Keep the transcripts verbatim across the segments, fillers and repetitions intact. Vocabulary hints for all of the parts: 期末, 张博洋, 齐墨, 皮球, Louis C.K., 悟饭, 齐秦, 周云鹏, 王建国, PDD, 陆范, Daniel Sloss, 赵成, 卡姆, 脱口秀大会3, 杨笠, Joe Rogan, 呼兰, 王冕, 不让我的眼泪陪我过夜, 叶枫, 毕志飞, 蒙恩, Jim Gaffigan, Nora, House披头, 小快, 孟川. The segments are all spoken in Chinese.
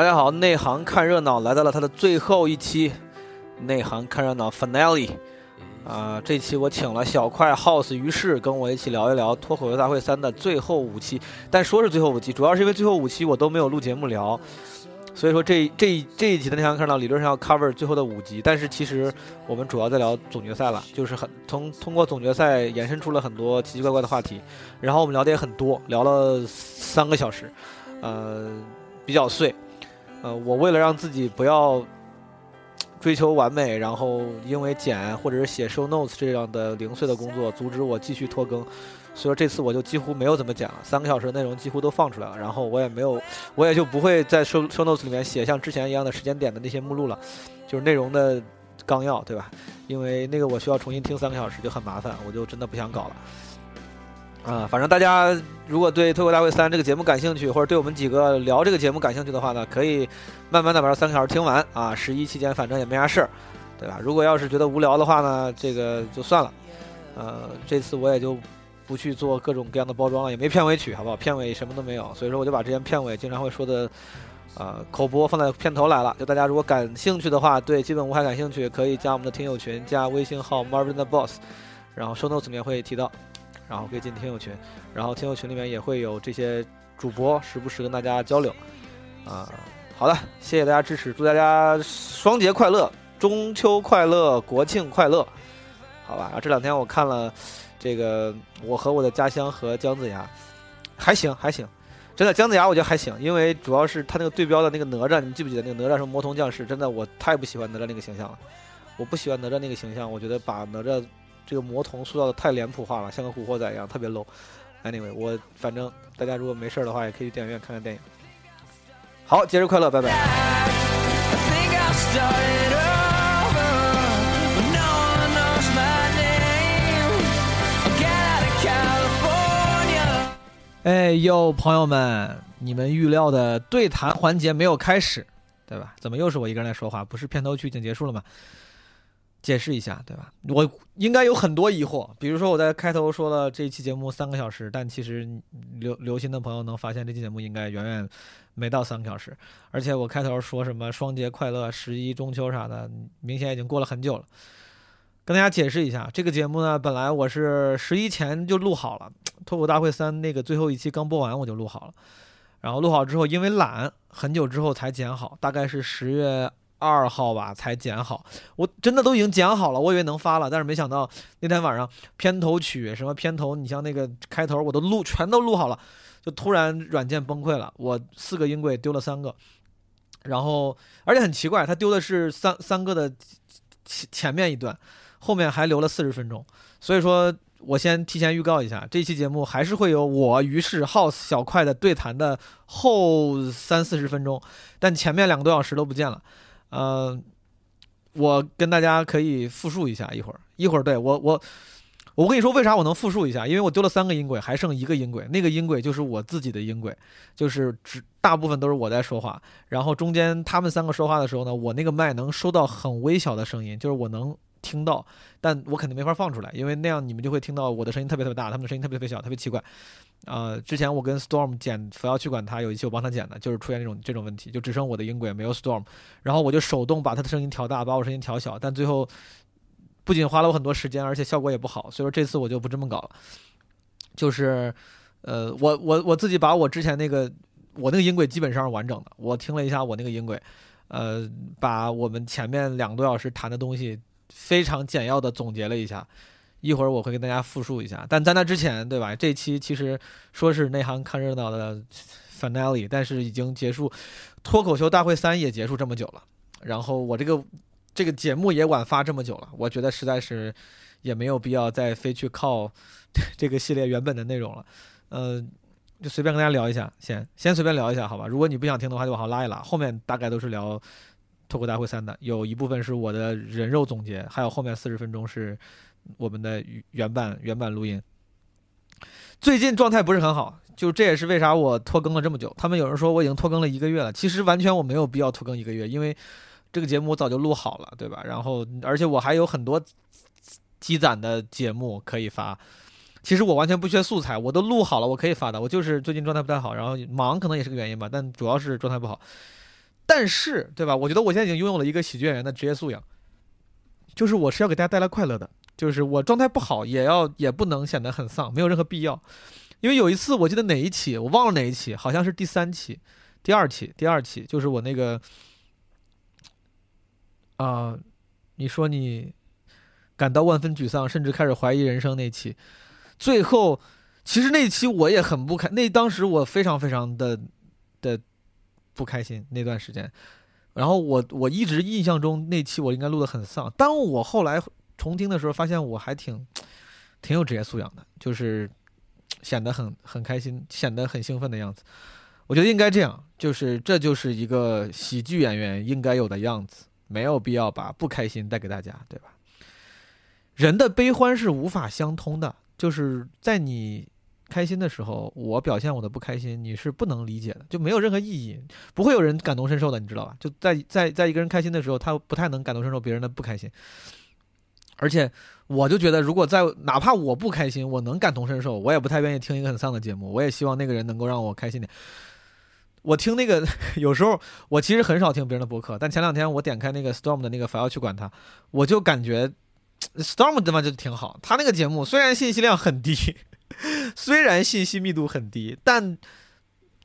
大家好，内行看热闹来到了它的最后一期，内行看热闹 Finale 啊、呃，这期我请了小快 House 于是跟我一起聊一聊脱口秀大会三的最后五期，但说是最后五期，主要是因为最后五期我都没有录节目聊，所以说这这这一集的内行看热闹理论上要 cover 最后的五集，但是其实我们主要在聊总决赛了，就是很从通过总决赛延伸出了很多奇奇怪怪的话题，然后我们聊的也很多，聊了三个小时，呃，比较碎。呃，我为了让自己不要追求完美，然后因为剪或者是写 show notes 这样的零碎的工作阻止我继续拖更，所以说这次我就几乎没有怎么剪了，三个小时的内容几乎都放出来了，然后我也没有，我也就不会在 show show notes 里面写像之前一样的时间点的那些目录了，就是内容的纲要，对吧？因为那个我需要重新听三个小时就很麻烦，我就真的不想搞了。啊、嗯，反正大家如果对脱口大会三这个节目感兴趣，或者对我们几个聊这个节目感兴趣的话呢，可以慢慢的把这三个小时听完啊。十一期间反正也没啥事儿，对吧？如果要是觉得无聊的话呢，这个就算了。呃，这次我也就不去做各种各样的包装了，也没片尾曲，好不好？片尾什么都没有，所以说我就把之前片尾经常会说的呃口播放在片头来了。就大家如果感兴趣的话，对基本无害感兴趣，可以加我们的听友群，加微信号 Marvin the Boss， 然后show notes里面会提到。然后可以进听友群，然后听友群里面也会有这些主播时不时跟大家交流，啊、呃，好的，谢谢大家支持，祝大家双节快乐，中秋快乐，国庆快乐，好吧。这两天我看了这个《我和我的家乡》和姜子牙，还行还行，真的姜子牙我觉得还行，因为主要是他那个对标的那个哪吒，你们记不记得那个哪吒是魔童降世？真的我太不喜欢哪吒那个形象了，我不喜欢哪吒那个形象，我觉得把哪吒这个魔童塑造的太脸谱化了，像个古惑仔一样，特别 low。Anyway， 我反正大家如果没事的话，也可以去电影院看看电影。好，节日快乐，拜拜。哎呦，朋友们，你们预料的对谈环节没有开始，对吧？怎么又是我一个人来说话？不是片头曲已经结束了吗？解释一下，对吧？我应该有很多疑惑，比如说我在开头说了这一期节目三个小时，但其实留留心的朋友能发现这期节目应该远远没到三个小时，而且我开头说什么双节快乐、十一中秋啥的，明显已经过了很久了。跟大家解释一下，这个节目呢，本来我是十一前就录好了，脱口大会三那个最后一期刚播完我就录好了，然后录好之后因为懒，很久之后才剪好，大概是十月。二号吧才剪好，我真的都已经剪好了，我以为能发了，但是没想到那天晚上片头曲什么片头，你像那个开头我都录全都录好了，就突然软件崩溃了，我四个音轨丢了三个，然后而且很奇怪，他丢的是三三个的前面一段，后面还留了四十分钟，所以说我先提前预告一下，这期节目还是会有我于是 House 小快的对谈的后三四十分钟，但前面两个多小时都不见了。呃，我跟大家可以复述一下，一会儿一会儿对我我我跟你说为啥我能复述一下，因为我丢了三个音轨，还剩一个音轨，那个音轨就是我自己的音轨，就是只大部分都是我在说话，然后中间他们三个说话的时候呢，我那个麦能收到很微小的声音，就是我能听到，但我肯定没法放出来，因为那样你们就会听到我的声音特别特别大，他们的声音特别特别小，特别奇怪。呃，之前我跟 Storm 剪不要去管他，有一期我帮他剪的，就是出现这种这种问题，就只剩我的音轨没有 Storm， 然后我就手动把他的声音调大，把我声音调小，但最后不仅花了我很多时间，而且效果也不好，所以说这次我就不这么搞了，就是呃，我我我自己把我之前那个我那个音轨基本上是完整的，我听了一下我那个音轨，呃，把我们前面两个多小时谈的东西非常简要的总结了一下，一会儿我会跟大家复述一下。但在那之前，对吧？这期其实说是内行看热闹的 finale， 但是已经结束，脱口秀大会三也结束这么久了，然后我这个这个节目也晚发这么久了，我觉得实在是也没有必要再非去靠这个系列原本的内容了，呃，就随便跟大家聊一下，先先随便聊一下，好吧？如果你不想听的话，就往后拉一拉，后面大概都是聊。脱口大会三的有一部分是我的人肉总结，还有后面四十分钟是我们的原版原版录音。最近状态不是很好，就这也是为啥我拖更了这么久。他们有人说我已经拖更了一个月了，其实完全我没有必要拖更一个月，因为这个节目我早就录好了，对吧？然后而且我还有很多积攒的节目可以发。其实我完全不缺素材，我都录好了，我可以发的。我就是最近状态不太好，然后忙可能也是个原因吧，但主要是状态不好。但是对吧，我觉得我现在已经拥有了一个喜剧演员的职业素养，就是我是要给大家带来快乐的，就是我状态不好也要也不能显得很丧，没有任何必要。因为有一次我记得哪一期我忘了哪一期，好像是第三期第二期第二期就是我那个啊、呃，你说你感到万分沮丧甚至开始怀疑人生那期，最后其实那期我也很不开，那当时我非常非常的的不开心那段时间，然后我我一直印象中那期我应该录得很丧，当我后来重听的时候发现我还挺挺有职业素养的，就是显得很很开心，显得很兴奋的样子。我觉得应该这样，就是这就是一个喜剧演员应该有的样子，没有必要把不开心带给大家，对吧？人的悲欢是无法相通的，就是在你开心的时候我表现我的不开心，你是不能理解的，就没有任何意义，不会有人感同身受的，你知道吧？就在在在一个人开心的时候他不太能感同身受别人的不开心。而且我就觉得如果在哪怕我不开心我能感同身受，我也不太愿意听一个很丧的节目，我也希望那个人能够让我开心点。我听那个有时候我其实很少听别人的播客，但前两天我点开那个 Storm 的那个反要去管他，我就感觉 Storm 的嘛就挺好，他那个节目虽然信息量很低虽然信息密度很低，但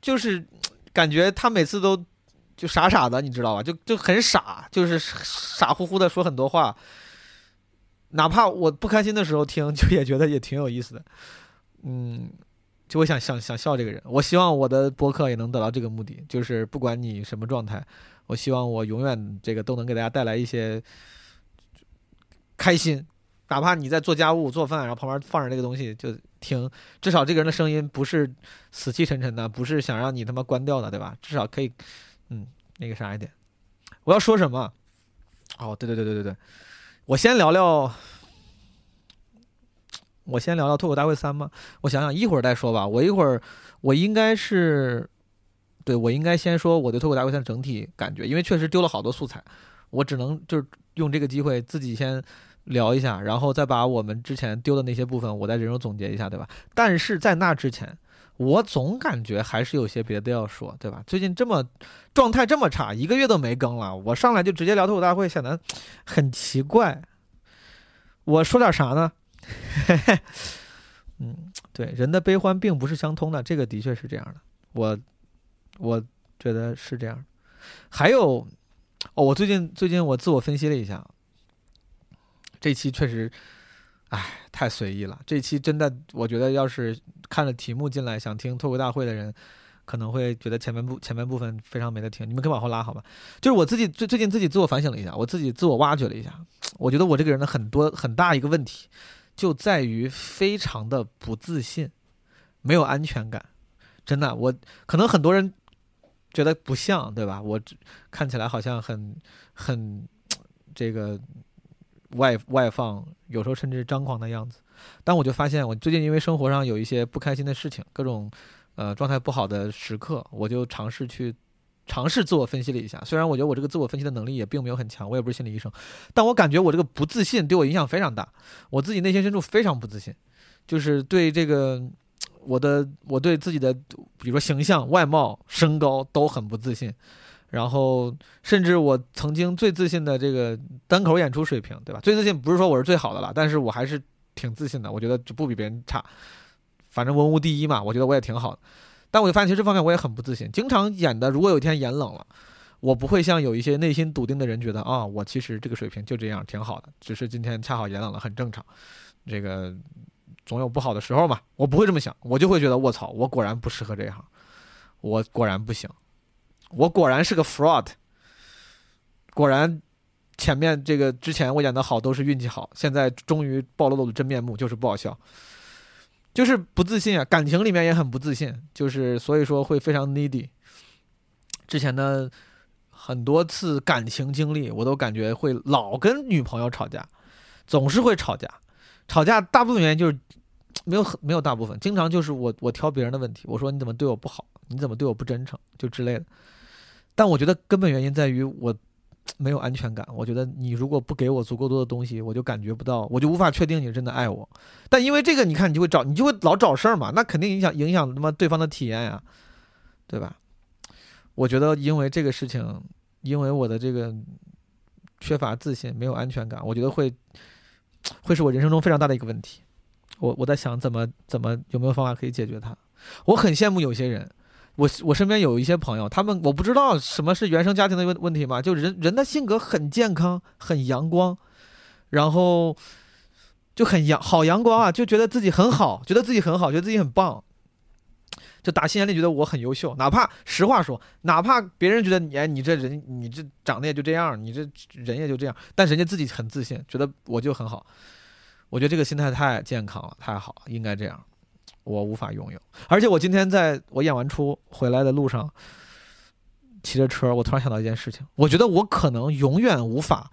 就是感觉他每次都就傻傻的，你知道吧？就就很傻，就是傻乎乎的说很多话，哪怕我不开心的时候听，就也觉得也挺有意思的，嗯，就会想想想笑这个人。我希望我的播客也能得到这个目的，就是不管你什么状态，我希望我永远这个都能给大家带来一些开心，哪怕你在做家务、做饭，然后旁边放着这个东西就听，至少这个人的声音不是死气沉沉的，不是想让你他妈关掉的，对吧？至少可以，嗯，那个啥一点。我要说什么？哦，对对对对对对。我先聊聊，我先聊聊脱口大会三吗？我想想，一会儿再说吧。我一会儿，我应该是，对，我应该先说我对脱口大会三整体感觉，因为确实丢了好多素材，我只能就是用这个机会自己先聊一下，然后再把我们之前丢的那些部分，我再人肉总结一下，对吧？但是在那之前，我总感觉还是有些别的要说，对吧？最近这么状态这么差，一个月都没更了，我上来就直接聊脱口大会，显得很奇怪。我说点啥呢？嗯，对，人的悲欢并不是相通的，这个的确是这样的，我我觉得是这样的。还有，哦，我最近最近我自我分析了一下。这期确实，哎，太随意了。这期真的，我觉得要是看了题目进来想听脱口大会的人，可能会觉得前半部前半部分非常没得听。你们可以往后拉，好吧？就是我自己最最近自己自我反省了一下，我自己自我挖掘了一下，我觉得我这个人的很多很大一个问题就在于非常的不自信，没有安全感。真的，我可能很多人觉得不像，对吧？我看起来好像很很这个。外外放，有时候甚至张狂的样子，但我就发现我最近因为生活上有一些不开心的事情，各种呃状态不好的时刻，我就尝试去尝试自我分析了一下，虽然我觉得我这个自我分析的能力也并没有很强，我也不是心理医生，但我感觉我这个不自信对我影响非常大，我自己内心深处非常不自信，就是对这个我的我对自己的比如说形象、外貌、身高都很不自信，然后甚至我曾经最自信的这个单口演出水平，对吧？最自信不是说我是最好的了，但是我还是挺自信的，我觉得就不比别人差，反正文无第一嘛，我觉得我也挺好的，但我就发现其实这方面我也很不自信，经常演的如果有一天演冷了，我不会像有一些内心笃定的人觉得啊、哦，我其实这个水平就这样挺好的，只是今天恰好演冷了很正常，这个总有不好的时候嘛，我不会这么想，我就会觉得卧槽，我果然不适合这一行，我果然不行，我果然是个 fraud， 果然前面这个之前我演的好都是运气好，现在终于暴露了我的真面目，就是不好笑，就是不自信啊，感情里面也很不自信，就是所以说会非常 needy， 之前的很多次感情经历我都感觉会老跟女朋友吵架，总是会吵架，吵架大部分原因就是没有没有大部分，经常就是我我挑别人的问题，我说你怎么对我不好，你怎么对我不真诚，就之类的，但我觉得根本原因在于我没有安全感，我觉得你如果不给我足够多的东西，我就感觉不到，我就无法确定你真的爱我，但因为这个你看你就会找你就会老找事儿嘛，那肯定影响影响他妈对方的体验呀、啊，对吧？我觉得因为这个事情因为我的这个缺乏自信，没有安全感，我觉得会会是我人生中非常大的一个问题。我我在想怎么怎么有没有方法可以解决它。我很羡慕有些人，我我身边有一些朋友，他们我不知道什么是原生家庭的问问题嘛，就人人的性格很健康，很阳光，然后就很阳好阳光啊，就觉得自己很好，觉得自己很好，觉得自己很棒，就打心眼里觉得我很优秀。哪怕实话说，哪怕别人觉得你、哎、你这人你这长得也就这样，你这人也就这样，但人家自己很自信，觉得我就很好。我觉得这个心态太健康了，太好了，应该这样。我无法拥有。而且我今天在我演完出回来的路上，骑着车，我突然想到一件事情，我觉得我可能永远无法，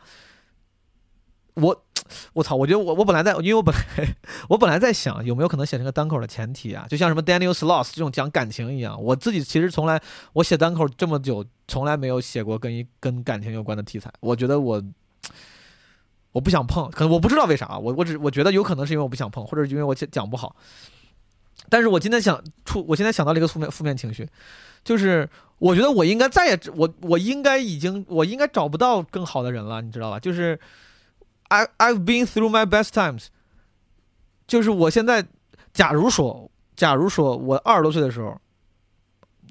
我我操，我觉得我我本来在，因为我本来我本来在想有没有可能写成个单口的前提啊，就像什么 Daniel Sloss 这种讲感情一样，我自己其实从来我写单口这么久，从来没有写过跟一跟感情有关的题材，我觉得我。我不想碰，可能我不知道为啥，我我只我觉得有可能是因为我不想碰，或者是因为我讲不好。但是我今天想出，我现在想到了一个负面负面情绪，就是我觉得我应该再也我我应该已经我应该找不到更好的人了，你知道吧？就是 I I've been through my best times， 就是我现在，假如说假如说我二十多岁的时候，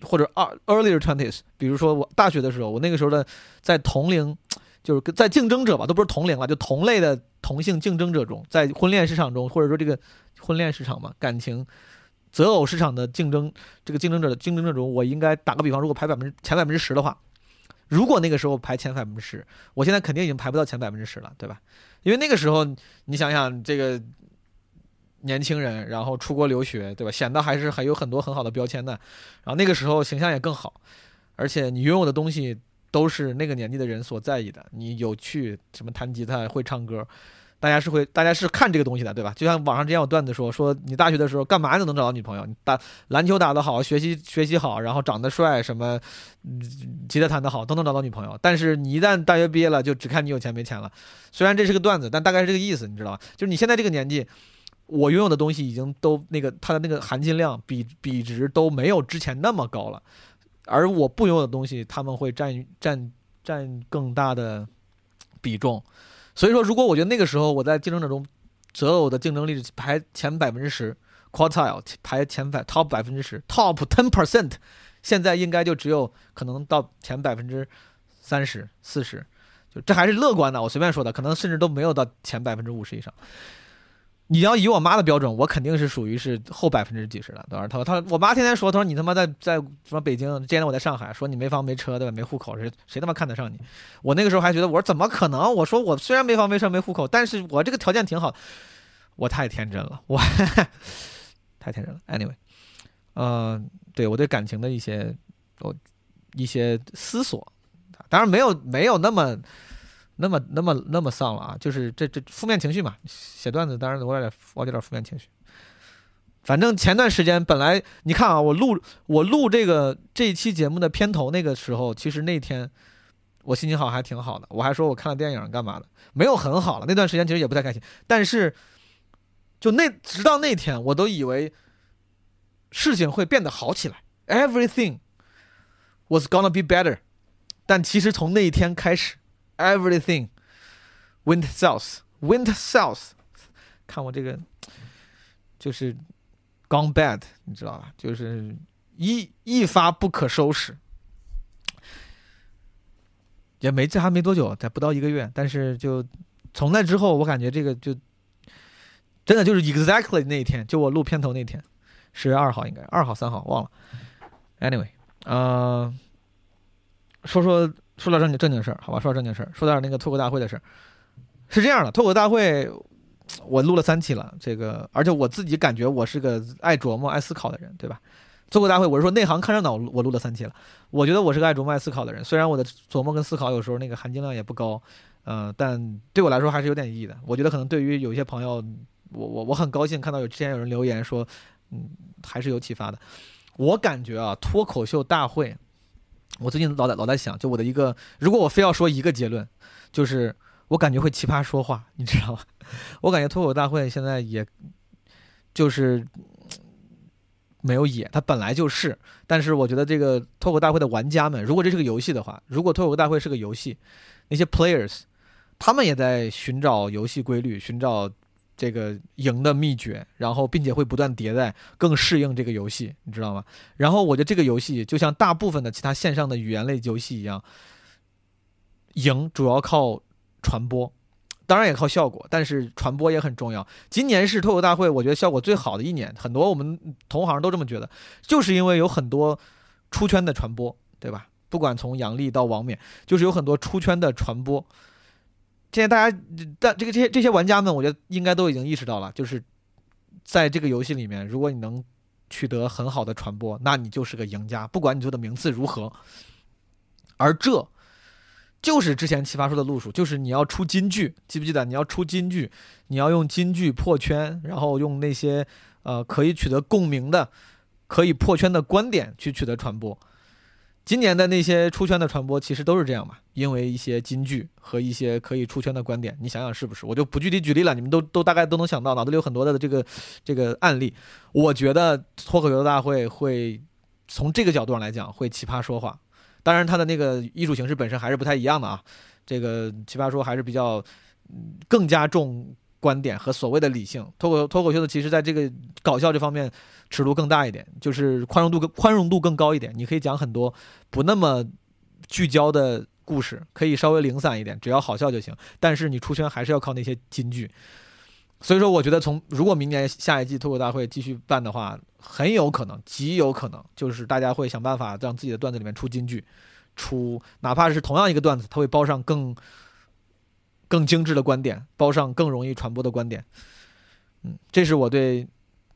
或者二 earlier twenties， 比如说我大学的时候，我那个时候的在同龄。就是在竞争者吧，都不是同龄了，就同类的同性竞争者中，在婚恋市场中，或者说这个婚恋市场嘛，感情择偶市场的竞争，这个竞争者的竞争者中，我应该打个比方，如果排百分之前百分之十的话，如果那个时候排前百分之十，我现在肯定已经排不到前百分之十了，对吧？因为那个时候你想想这个年轻人，然后出国留学，对吧？显得还是还有很多很好的标签的，然后那个时候形象也更好，而且你拥有的东西。都是那个年纪的人所在意的，你有趣，什么弹吉他会唱歌，大家是会大家是看这个东西的，对吧？就像网上之前有段子说说你大学的时候干嘛都能找到女朋友，你打篮球打得好，学习学习好，然后长得帅，什么吉他弹得好，都能找到女朋友。但是你一旦大学毕业了，就只看你有钱没钱了。虽然这是个段子，但大概是这个意思，你知道吧？就是你现在这个年纪，我拥有的东西已经都那个它的那个含金量比比值都没有之前那么高了。而我不拥有的东西，他们会占占占更大的比重。所以说，如果我觉得那个时候我在竞争者中择偶的竞争力排前百分之十 quartile 排前百 top 百分之十 top ten percent， 现在应该就只有可能到前百分之三十四十，就这还是乐观的，我随便说的，可能甚至都没有到前百分之五十以上。你要以我妈的标准，我肯定是属于是后百分之几十了。对吧？他他我妈天天说，她说你他妈在在什么北京，之前我在上海，说你没房没车，对吧？没户口，谁谁他妈看得上你？我那个时候还觉得，我说怎么可能？我说我虽然没房没车没户口，但是我这个条件挺好。我太天真了，我太天真了。Anyway， 呃，对我对感情的一些我一些思索，当然没有没有那么。那么那么那么丧了啊！就是这这负面情绪嘛，写段子当然我有点我有点负面情绪。反正前段时间本来你看啊，我录我录这个这一期节目的片头那个时候，其实那天我心情好还挺好的，我还说我看了电影干嘛的，没有很好了。那段时间其实也不太开心，但是就那直到那天，我都以为事情会变得好起来 ，everything was gonna be better。但其实从那一天开始。Everything went south, went south。看我这个，就是 gone bad， 你知道吧？就是一一发不可收拾。也没这还没多久，才不到一个月，但是就从那之后，我感觉这个就真的就是 exactly 那一天，就我录片头那天，十月二号应该，二号三号忘了。Anyway， 呃，说说。说点正经正经事儿，好吧？说点正经事儿，说点那个脱口大会的事儿。是这样的，脱口大会我录了三期了，这个而且我自己感觉我是个爱琢磨、爱思考的人，对吧？脱口大会我是说内行看热闹，我录了三期了，我觉得我是个爱琢磨、爱思考的人。虽然我的琢磨跟思考有时候那个含金量也不高，呃，但对我来说还是有点意义的。我觉得可能对于有些朋友，我我我很高兴看到有之前有人留言说，嗯，还是有启发的。我感觉啊，脱口秀大会。我最近老在老在想，就我的一个，如果我非要说一个结论，就是我感觉会奇葩说话，你知道吗？我感觉脱口大会现在也，就是没有野，他本来就是。但是我觉得这个脱口大会的玩家们，如果这是个游戏的话，如果脱口大会是个游戏，那些 players 他们也在寻找游戏规律，寻找这个赢的秘诀，然后并且会不断迭代，更适应这个游戏，你知道吗？然后我觉得这个游戏就像大部分的其他线上的语言类游戏一样，赢主要靠传播，当然也靠效果，但是传播也很重要。今年是脱口大会我觉得效果最好的一年，很多我们同行都这么觉得，就是因为有很多出圈的传播，对吧？不管从杨笠到王冕，就是有很多出圈的传播。现在大家，但这个这些这些玩家们，我觉得应该都已经意识到了，就是在这个游戏里面，如果你能取得很好的传播，那你就是个赢家，不管你做的名次如何。而这就是之前奇葩说的路数，就是你要出金句，记不记得？你要出金句，你要用金句破圈，然后用那些呃可以取得共鸣的、可以破圈的观点去取得传播。今年的那些出圈的传播其实都是这样嘛，因为一些金句和一些可以出圈的观点，你想想是不是？我就不具体举例了，你们都都大概都能想到，脑子里有很多的这个这个案例。我觉得脱口秀大会会从这个角度上来讲会奇葩说话，当然它的那个艺术形式本身还是不太一样的啊。这个奇葩说还是比较更加重观点和所谓的理性，脱口脱口秀的其实在这个搞笑这方面尺度更大一点，就是宽容度宽容度更高一点，你可以讲很多不那么聚焦的故事，可以稍微零散一点，只要好笑就行。但是你出圈还是要靠那些金句。所以说，我觉得从如果明年下一季脱口大会继续办的话，很有可能，极有可能就是大家会想办法让自己的段子里面出金句，出哪怕是同样一个段子，它会包上更。更精致的观点，包上更容易传播的观点。嗯，这是我对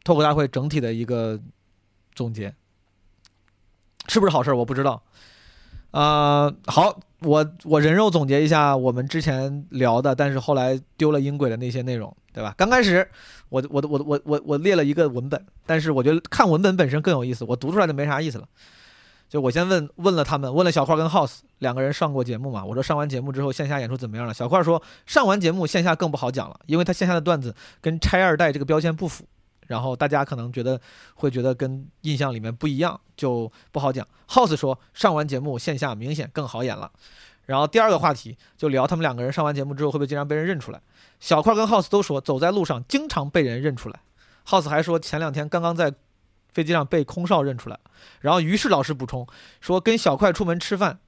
脱口大会整体的一个总结，是不是好事我不知道。啊、呃，好，我我人肉总结一下我们之前聊的，但是后来丢了音轨的那些内容，对吧？刚开始我我我我我我列了一个文本，但是我觉得看文本本身更有意思，我读出来就没啥意思了。就我先问问了他们，问了小块跟 House 两个人上过节目嘛？我说上完节目之后线下演出怎么样了？小块说上完节目线下更不好讲了，因为他线下的段子跟拆二代这个标签不符，然后大家可能觉得会觉得跟印象里面不一样，就不好讲。House 说上完节目线下明显更好演了。然后第二个话题就聊他们两个人上完节目之后会不会经常被人认出来？小块跟 House 都说走在路上经常被人认出来。House 还说前两天刚刚在飞机上被空少认出来，然后于是老师补充说，跟小块出门吃饭，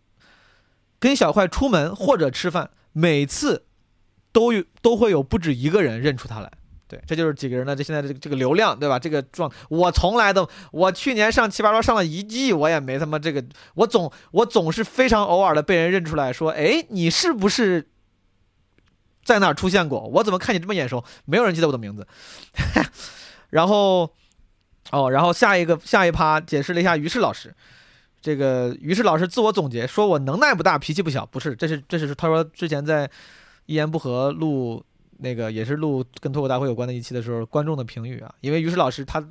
跟小块出门或者吃饭，每次都有都会有不止一个人认出他来。对，这就是几个人的这现在这个这个流量，对吧？这个状，我从来都，我去年上奇葩说上了一季，我也没他妈这个，我总我总是非常偶尔的被人认出来说，哎，你是不是在哪儿出现过？我怎么看你这么眼熟？没有人记得我的名字。然后。哦，然后下一个下一趴解释了一下于适老师，这个于适老师自我总结说我能耐不大，脾气不小，不是，这是这是他说之前在一言不合录那个也是录跟脱口大会有关的一期的时候观众的评语啊，因为于适老师他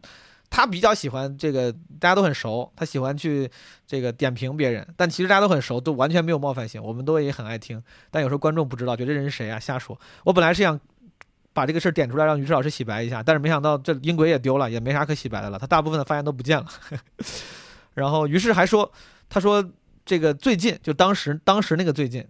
他比较喜欢这个大家都很熟，他喜欢去这个点评别人，但其实大家都很熟，都完全没有冒犯性，我们都也很爱听，但有时候观众不知道觉得这人是谁啊，瞎说。我本来是想把这个事点出来让于适老师洗白一下，但是没想到这音轨也丢了，也没啥可洗白的了，他大部分的发言都不见了。然后于适还说，他说这个最近就当时当时那个最近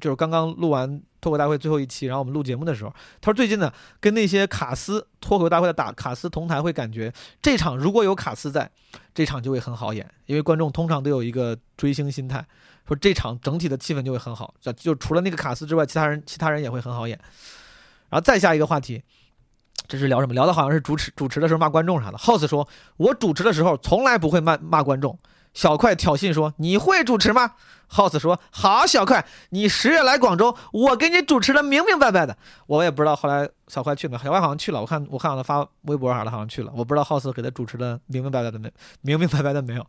就是刚刚录完脱口大会最后一期，然后我们录节目的时候，他说最近呢跟那些卡斯脱口大会的打卡斯同台，会感觉这场如果有卡斯在，这场就会很好演，因为观众通常都有一个追星心态，说这场整体的气氛就会很好，就除了那个卡斯之外，其他人其他人也会很好演。然后再下一个话题，这是聊什么？聊的好像是主持主持的时候骂观众啥的。House 说，我主持的时候从来不会骂骂观众。小块挑衅说，你会主持吗 ？House 说，好，小块，你十月来广州，我给你主持的明明白白的。我也不知道后来小块去没，小块好像去了，我看我看到他发微博啥的，好像去了。我不知道 House 给他主持的明明白白的没，明明白白的没有。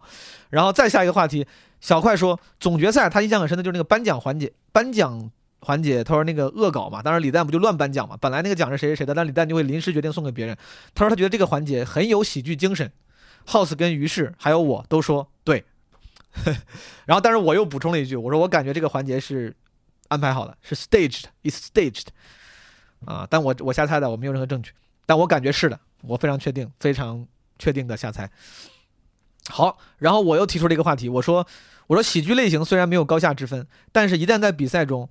然后再下一个话题，小块说总决赛他印象很深的就是那个颁奖环节，颁奖。环节他说那个恶搞嘛，当时李诞不就乱颁奖嘛，本来那个奖是谁是谁的，但李诞就会临时决定送给别人。他说他觉得这个环节很有喜剧精神。House 跟于适还有我都说对。然后但是我又补充了一句，我说我感觉这个环节是安排好的，是 staged， is staged。啊，但我我瞎猜的，我没有任何证据，但我感觉是的，我非常确定，非常确定的瞎猜。好，然后我又提出了一个话题，我说我说喜剧类型虽然没有高下之分，但是一旦在比赛中，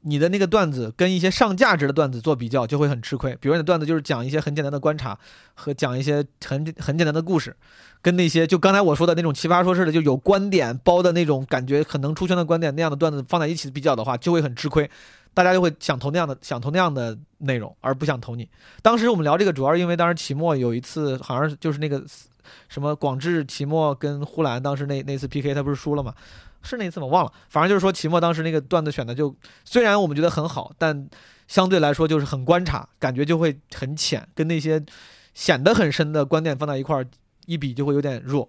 你的那个段子跟一些上价值的段子做比较，就会很吃亏。比如你的段子就是讲一些很简单的观察和讲一些很很简单的故事，跟那些就刚才我说的那种奇葩说似的，就有观点包的那种感觉很能出圈的观点那样的段子放在一起比较的话，就会很吃亏。大家就会想投那样的想投那样的内容，而不想投你。当时我们聊这个，主要是因为当时期末有一次，好像就是那个什么广智期末跟呼兰当时那那次 P K， 他不是输了吗？是那次吗？忘了，反正就是说期末当时那个段子选的就，虽然我们觉得很好，但相对来说就是很观察，感觉就会很浅，跟那些显得很深的观点放在一块儿一比就会有点弱。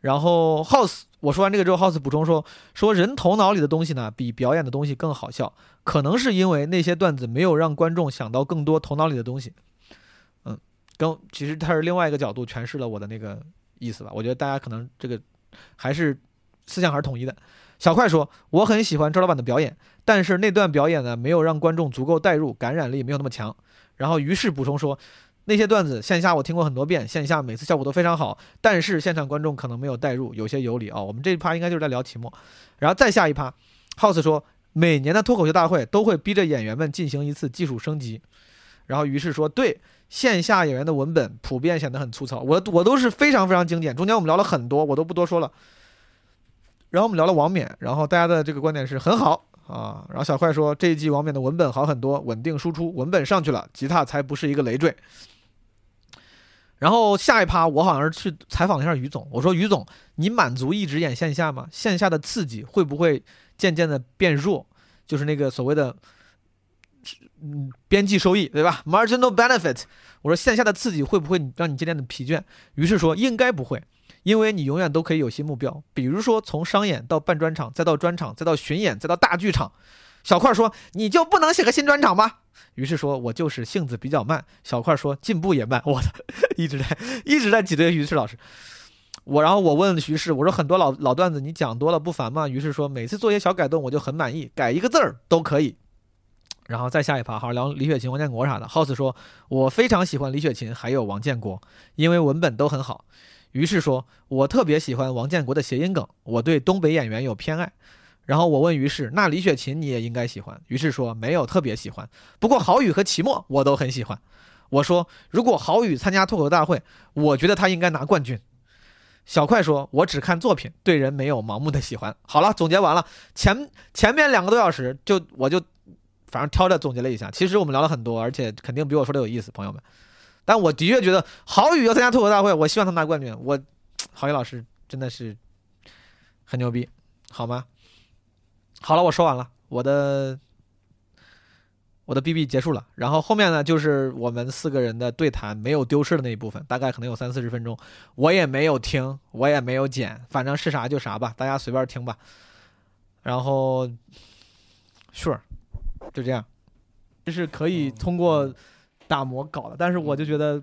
然后 House 我说完这个之后 ，House 补充说说人头脑里的东西呢比表演的东西更好笑，可能是因为那些段子没有让观众想到更多头脑里的东西。嗯，跟其实它是另外一个角度诠释了我的那个意思吧。我觉得大家可能这个还是。思想还是统一的。小快说，我很喜欢周老板的表演，但是那段表演呢，没有让观众足够带入，感染力没有那么强。然后于是补充说，那些段子线下我听过很多遍，线下每次效果都非常好，但是现场观众可能没有带入，有些有理啊、哦。我们这一趴应该就是在聊期末，然后再下一趴 ，House 说，每年的脱口秀大会都会逼着演员们进行一次技术升级。然后于是说，对线下演员的文本普遍显得很粗糙，我我都是非常非常经典。中间我们聊了很多，我都不多说了。然后我们聊了王冕，然后大家的这个观点是很好啊。然后小快说这一季王冕的文本好很多，稳定输出，文本上去了，吉他才不是一个累赘。然后下一趴我好像是去采访了一下于总，我说于总，你满足一直演线下吗？线下的刺激会不会渐渐的变弱？就是那个所谓的嗯边际收益，对吧 ？marginal benefit。我说线下的刺激会不会让你渐渐的疲倦？于是说应该不会。因为你永远都可以有新目标，比如说从商演到半专场，再到专场，再到巡演，再到大剧场。小块说你就不能写个新专场吗？于是说我就是性子比较慢。小块说进步也慢。我的一直在一直在挤兑于适老师。我然后我问于适，我说很多老老段子你讲多了不烦吗？于是说每次做一些小改动我就很满意，改一个字儿都可以。然后再下一趴，好聊李雪琴、王建国啥的。House 说我非常喜欢李雪琴还有王建国，因为文本都很好。于是说我特别喜欢王建国的谐音梗，我对东北演员有偏爱。然后我问于是，那李雪琴你也应该喜欢。于是说没有特别喜欢，不过郝宇和齐墨我都很喜欢。我说如果郝宇参加脱口大会，我觉得他应该拿冠军。小快说我只看作品，对人没有盲目的喜欢。好了，总结完了，前前面两个多小时就我就反正挑着总结了一下，其实我们聊了很多，而且肯定比我说的有意思，朋友们。但我的确觉得郝宇要参加脱口大会，我希望他拿冠军。我郝宇老师真的是很牛逼，好吗？好了，我说完了，我的我的 B B 结束了。然后后面呢，就是我们四个人的对谈没有丢失的那一部分，大概可能有三四十分钟，我也没有听，我也没有剪，反正是啥就啥吧，大家随便听吧。然后 ，sure， 就这样，这是可以通过。打磨搞的，但是我就觉得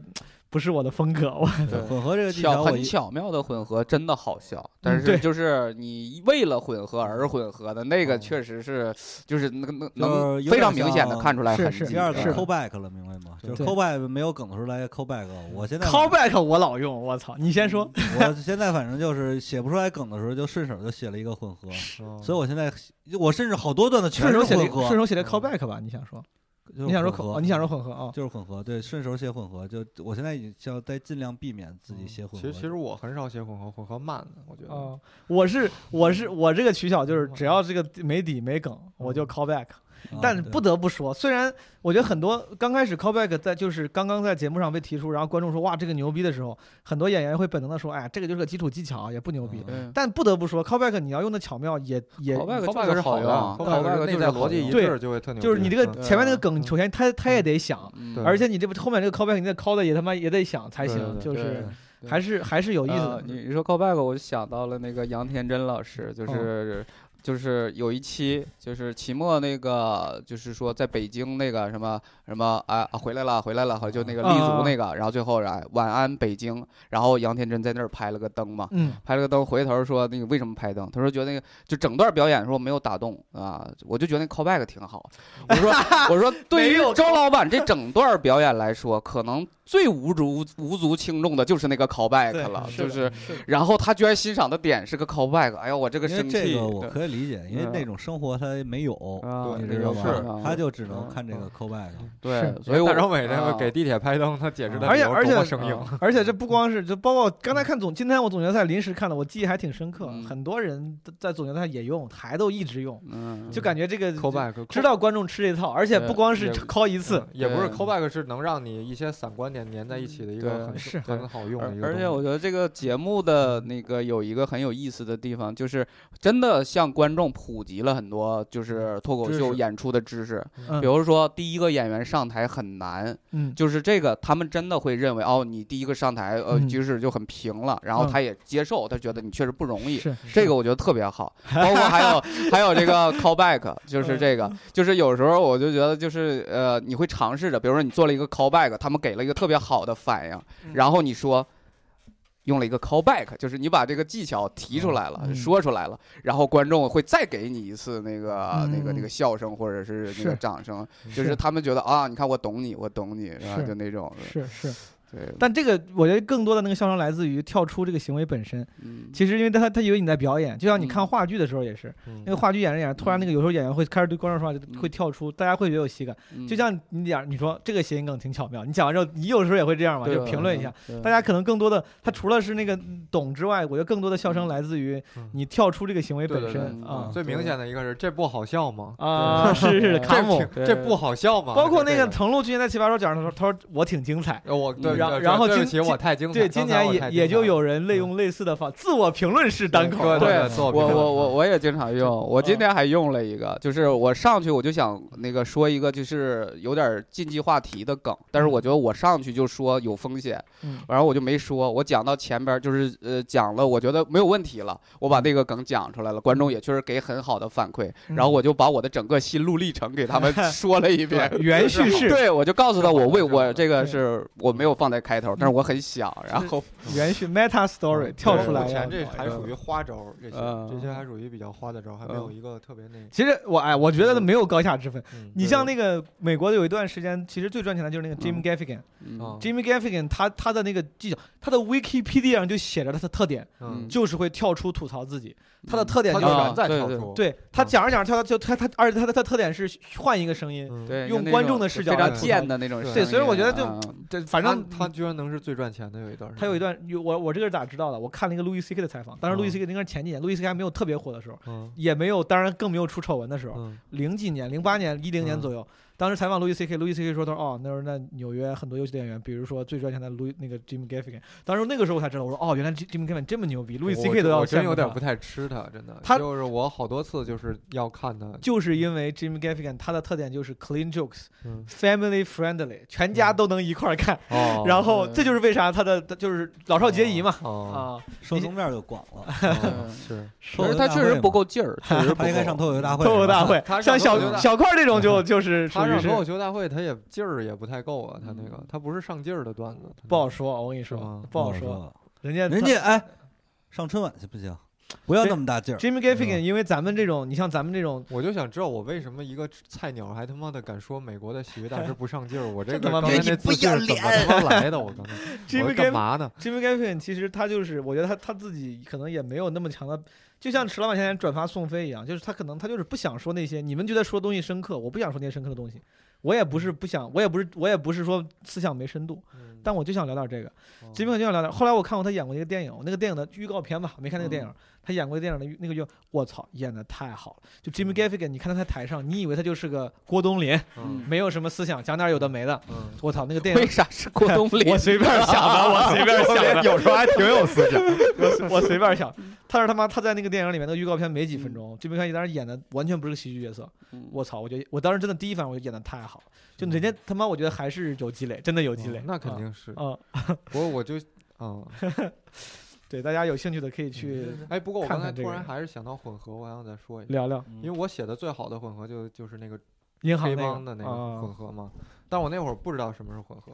不是我的风格。我混合这个技巧很巧妙的混合，真的好笑。但是就是你为了混合而混合的那个，确实是就是能能非常明显的看出来痕迹。第二个 callback 了，明白吗？就是 callback 没有梗的时候来 callback。我现在 callback 我老用，我操！你先说。我现在反正就是写不出来梗的时候，就顺手就写了一个混合。所以我现在我甚至好多段的全是混合。顺手写了 callback 吧？你想说？你想说混合、哦？你想说混合啊、哦？就是混合，对，顺手写混合。就我现在也要在尽量避免自己写混合。嗯、其实，其实我很少写混合，混合慢的，我觉得。哦、我是我是我这个取巧就是，只要这个没底没梗，我就 call back。嗯、但是不得不说，虽然我觉得很多刚开始 call back 在就是刚刚在节目上被提出，然后观众说哇这个牛逼的时候，很多演员会本能的说哎这个就是个基础技巧，也不牛逼。嗯、但不得不说 call back 你要用的巧妙也也 call back 就是好的、啊、call back 内在逻辑一致就会特牛逼。就是你这个前面那个梗。首先他，他他也得想，嗯、而且你这后面这个 callback， 你再 call 的也他妈也得想才行，对对对就是还是还是有意思的。呃、你你说 callback， 我就想到了那个杨天真老师，就是、哦、就是有一期就是期末那个，就是说在北京那个什么什么啊回来了回来了，就那个立足那个，啊、然后最后啊晚安北京，然后杨天真在那儿拍了个灯嘛，嗯、拍了个灯，回头说那个为什么拍灯？他说觉得那个就整段表演说没有打动啊，我就觉得那 callback 挺好。我说我说对于周老板这整段表演来说，可能。最无足无足轻重的就是那个 callback 了，就是，然后他居然欣赏的点是个 callback， 哎呀，我这个生气。这个我可以理解，因为那种生活他没有，你知道吗？他就只能看这个 callback。对，所以大张伟这给地铁拍灯，他解释的，而且而且生硬，而且这不光是，就包括刚才看总，今天我总决赛临时看了，我记忆还挺深刻，很多人在总决赛也用，还都一直用，就感觉这个 callback 知道观众吃这套，而且不光是 call 一次，也不是 callback 是能让你一些散观点。粘在一起的一个很是很好用的一个，而且我觉得这个节目的那个有一个很有意思的地方，就是真的向观众普及了很多就是脱口秀演出的知识。比如说第一个演员上台很难，嗯，就是这个他们真的会认为哦，你第一个上台呃，即使就很平了，然后他也接受，他觉得你确实不容易。这个我觉得特别好，包括还有还有这个 callback， 就是这个，就是有时候我就觉得就是呃，你会尝试着，比如说你做了一个 callback， 他们给了一个特别。特别好的反应，然后你说用了一个 callback， 就是你把这个技巧提出来了，嗯、说出来了，然后观众会再给你一次那个、嗯、那个那个笑声或者是那个掌声，是就是他们觉得啊，你看我懂你，我懂你，然后就那种是是。是但这个我觉得更多的那个笑声来自于跳出这个行为本身。其实因为他他以为你在表演，就像你看话剧的时候也是，那个话剧演着演着，突然那个有时候演员会开始对观众说话，会跳出，大家会觉得有喜感。就像你讲，你说这个谐音梗挺巧妙，你讲完之后，你有时候也会这样嘛，就评论一下。大家可能更多的，他除了是那个懂之外，我觉得更多的笑声来自于你跳出这个行为本身啊。最明显的一个是这不好笑吗？啊，是是是，卡姆这不好笑吗？包括那个滕璐去年在奇葩说讲的时候，他说我挺精彩，我对。然后今年我太精彩，对，今年也也就有人类用类似的方自我评论式单口，对，我我我我也经常用，我今天还用了一个，就是我上去我就想那个说一个就是有点禁忌话题的梗，但是我觉得我上去就说有风险，然后我就没说，我讲到前边就是呃讲了，我觉得没有问题了，我把那个梗讲出来了，观众也确实给很好的反馈，然后我就把我的整个心路历程给他们说了一遍，原叙事，对，我就告诉他我为我这个是我没有放在开头，但是我很想，然后延续 meta story 跳出来。前这还属于花招，这些这些还属于比较花的招，还没有一个特别那。其实我哎，我觉得没有高下之分。你像那个美国有一段时间，其实最赚钱的就是那个 Jim Gaffigan。Jim Gaffigan 他他的那个技巧，他的 Wikipedia 上就写着他的特点，就是会跳出吐槽自己。他的特点就是在跳出，对他讲着讲着跳就他他，而且他的他特点是换一个声音，用观众的视角非常贱的那种。对，所以我觉得就这反正。他居然能是最赚钱的有一段，他有一段，我我这个是咋知道的？我看了一个路易 C K 的采访，当时路易 C K 应该是前几年，路易 C K 还没有特别火的时候，嗯、也没有，当然更没有出丑闻的时候，嗯、零几年、零八年、一零年左右，嗯、当时采访路易 C K， 路易 C K 说他说哦，那时候那纽约很多优秀的演员，比如说最赚钱的路那个 Jim Gaffigan， 当时那个时候我才知道，我说哦，原来 Jim Gaffigan 这么牛逼，路易 C K 都要羡慕他。我真有点不太吃他，真的，他就是我好多次就是要看他，就是因为 Jim Gaffigan 他的特点就是 clean jokes，、嗯、family friendly， 全家都能一块看。嗯哦然后这就是为啥他的就是老少皆宜嘛啊，受众面就广了，是，可是他确实不够劲儿，确实不应该上脱口秀大会，脱口秀大会，像小小块这种就就是他上脱口秀大会他也劲儿也不太够啊，他那个他不是上劲儿的段子，不好说，我跟你说不好说，人家人家哎，上春晚行不行？不要那么大劲儿 ，Jim Gaffigan， 因为咱们这种，你像咱们这种，我就想知道我为什么一个菜鸟还他妈的敢说美国的喜剧大师不上劲儿，我这他妈那不要脸，他妈来的我刚才，我干嘛呢 ？Jim Gaffigan 其实他就是，我觉得他他自己可能也没有那么强的。就像池老板现在转发宋飞一样，就是他可能他就是不想说那些你们觉得说东西深刻，我不想说那些深刻的东西，我也不是不想，我也不是我也不是说思想没深度，嗯、但我就想聊点这个，基本上就想聊点。后来我看过他演过一个电影，那个电影的预告片吧，没看那个电影，嗯、他演过一个电影的那个叫我操，演的太好了。就 Jim Gaffigan， 你看他在台上，你以为他就是个郭冬临，嗯、没有什么思想，讲点有的没的。嗯、我操，那个电影为啥是郭冬临？我随便想的，我随便想的，有时候还挺有思想，我我随便想。他是他妈他在那个。电影里面的预告片没几分钟，这边看一当时演的完全不是个喜剧角色，我操！我觉得我当时真的第一反应我就演的太好了，就人家他妈我觉得还是有积累，真的有积累，哦、那肯定是啊。不过、嗯、我就啊，嗯、对大家有兴趣的可以去看看、这个。哎，不过我刚才突然还是想到混合，我想再说一下聊聊，因为我写的最好的混合就就是那个银行黑帮的那个混合嘛，嗯、但我那会儿不知道什么是混合。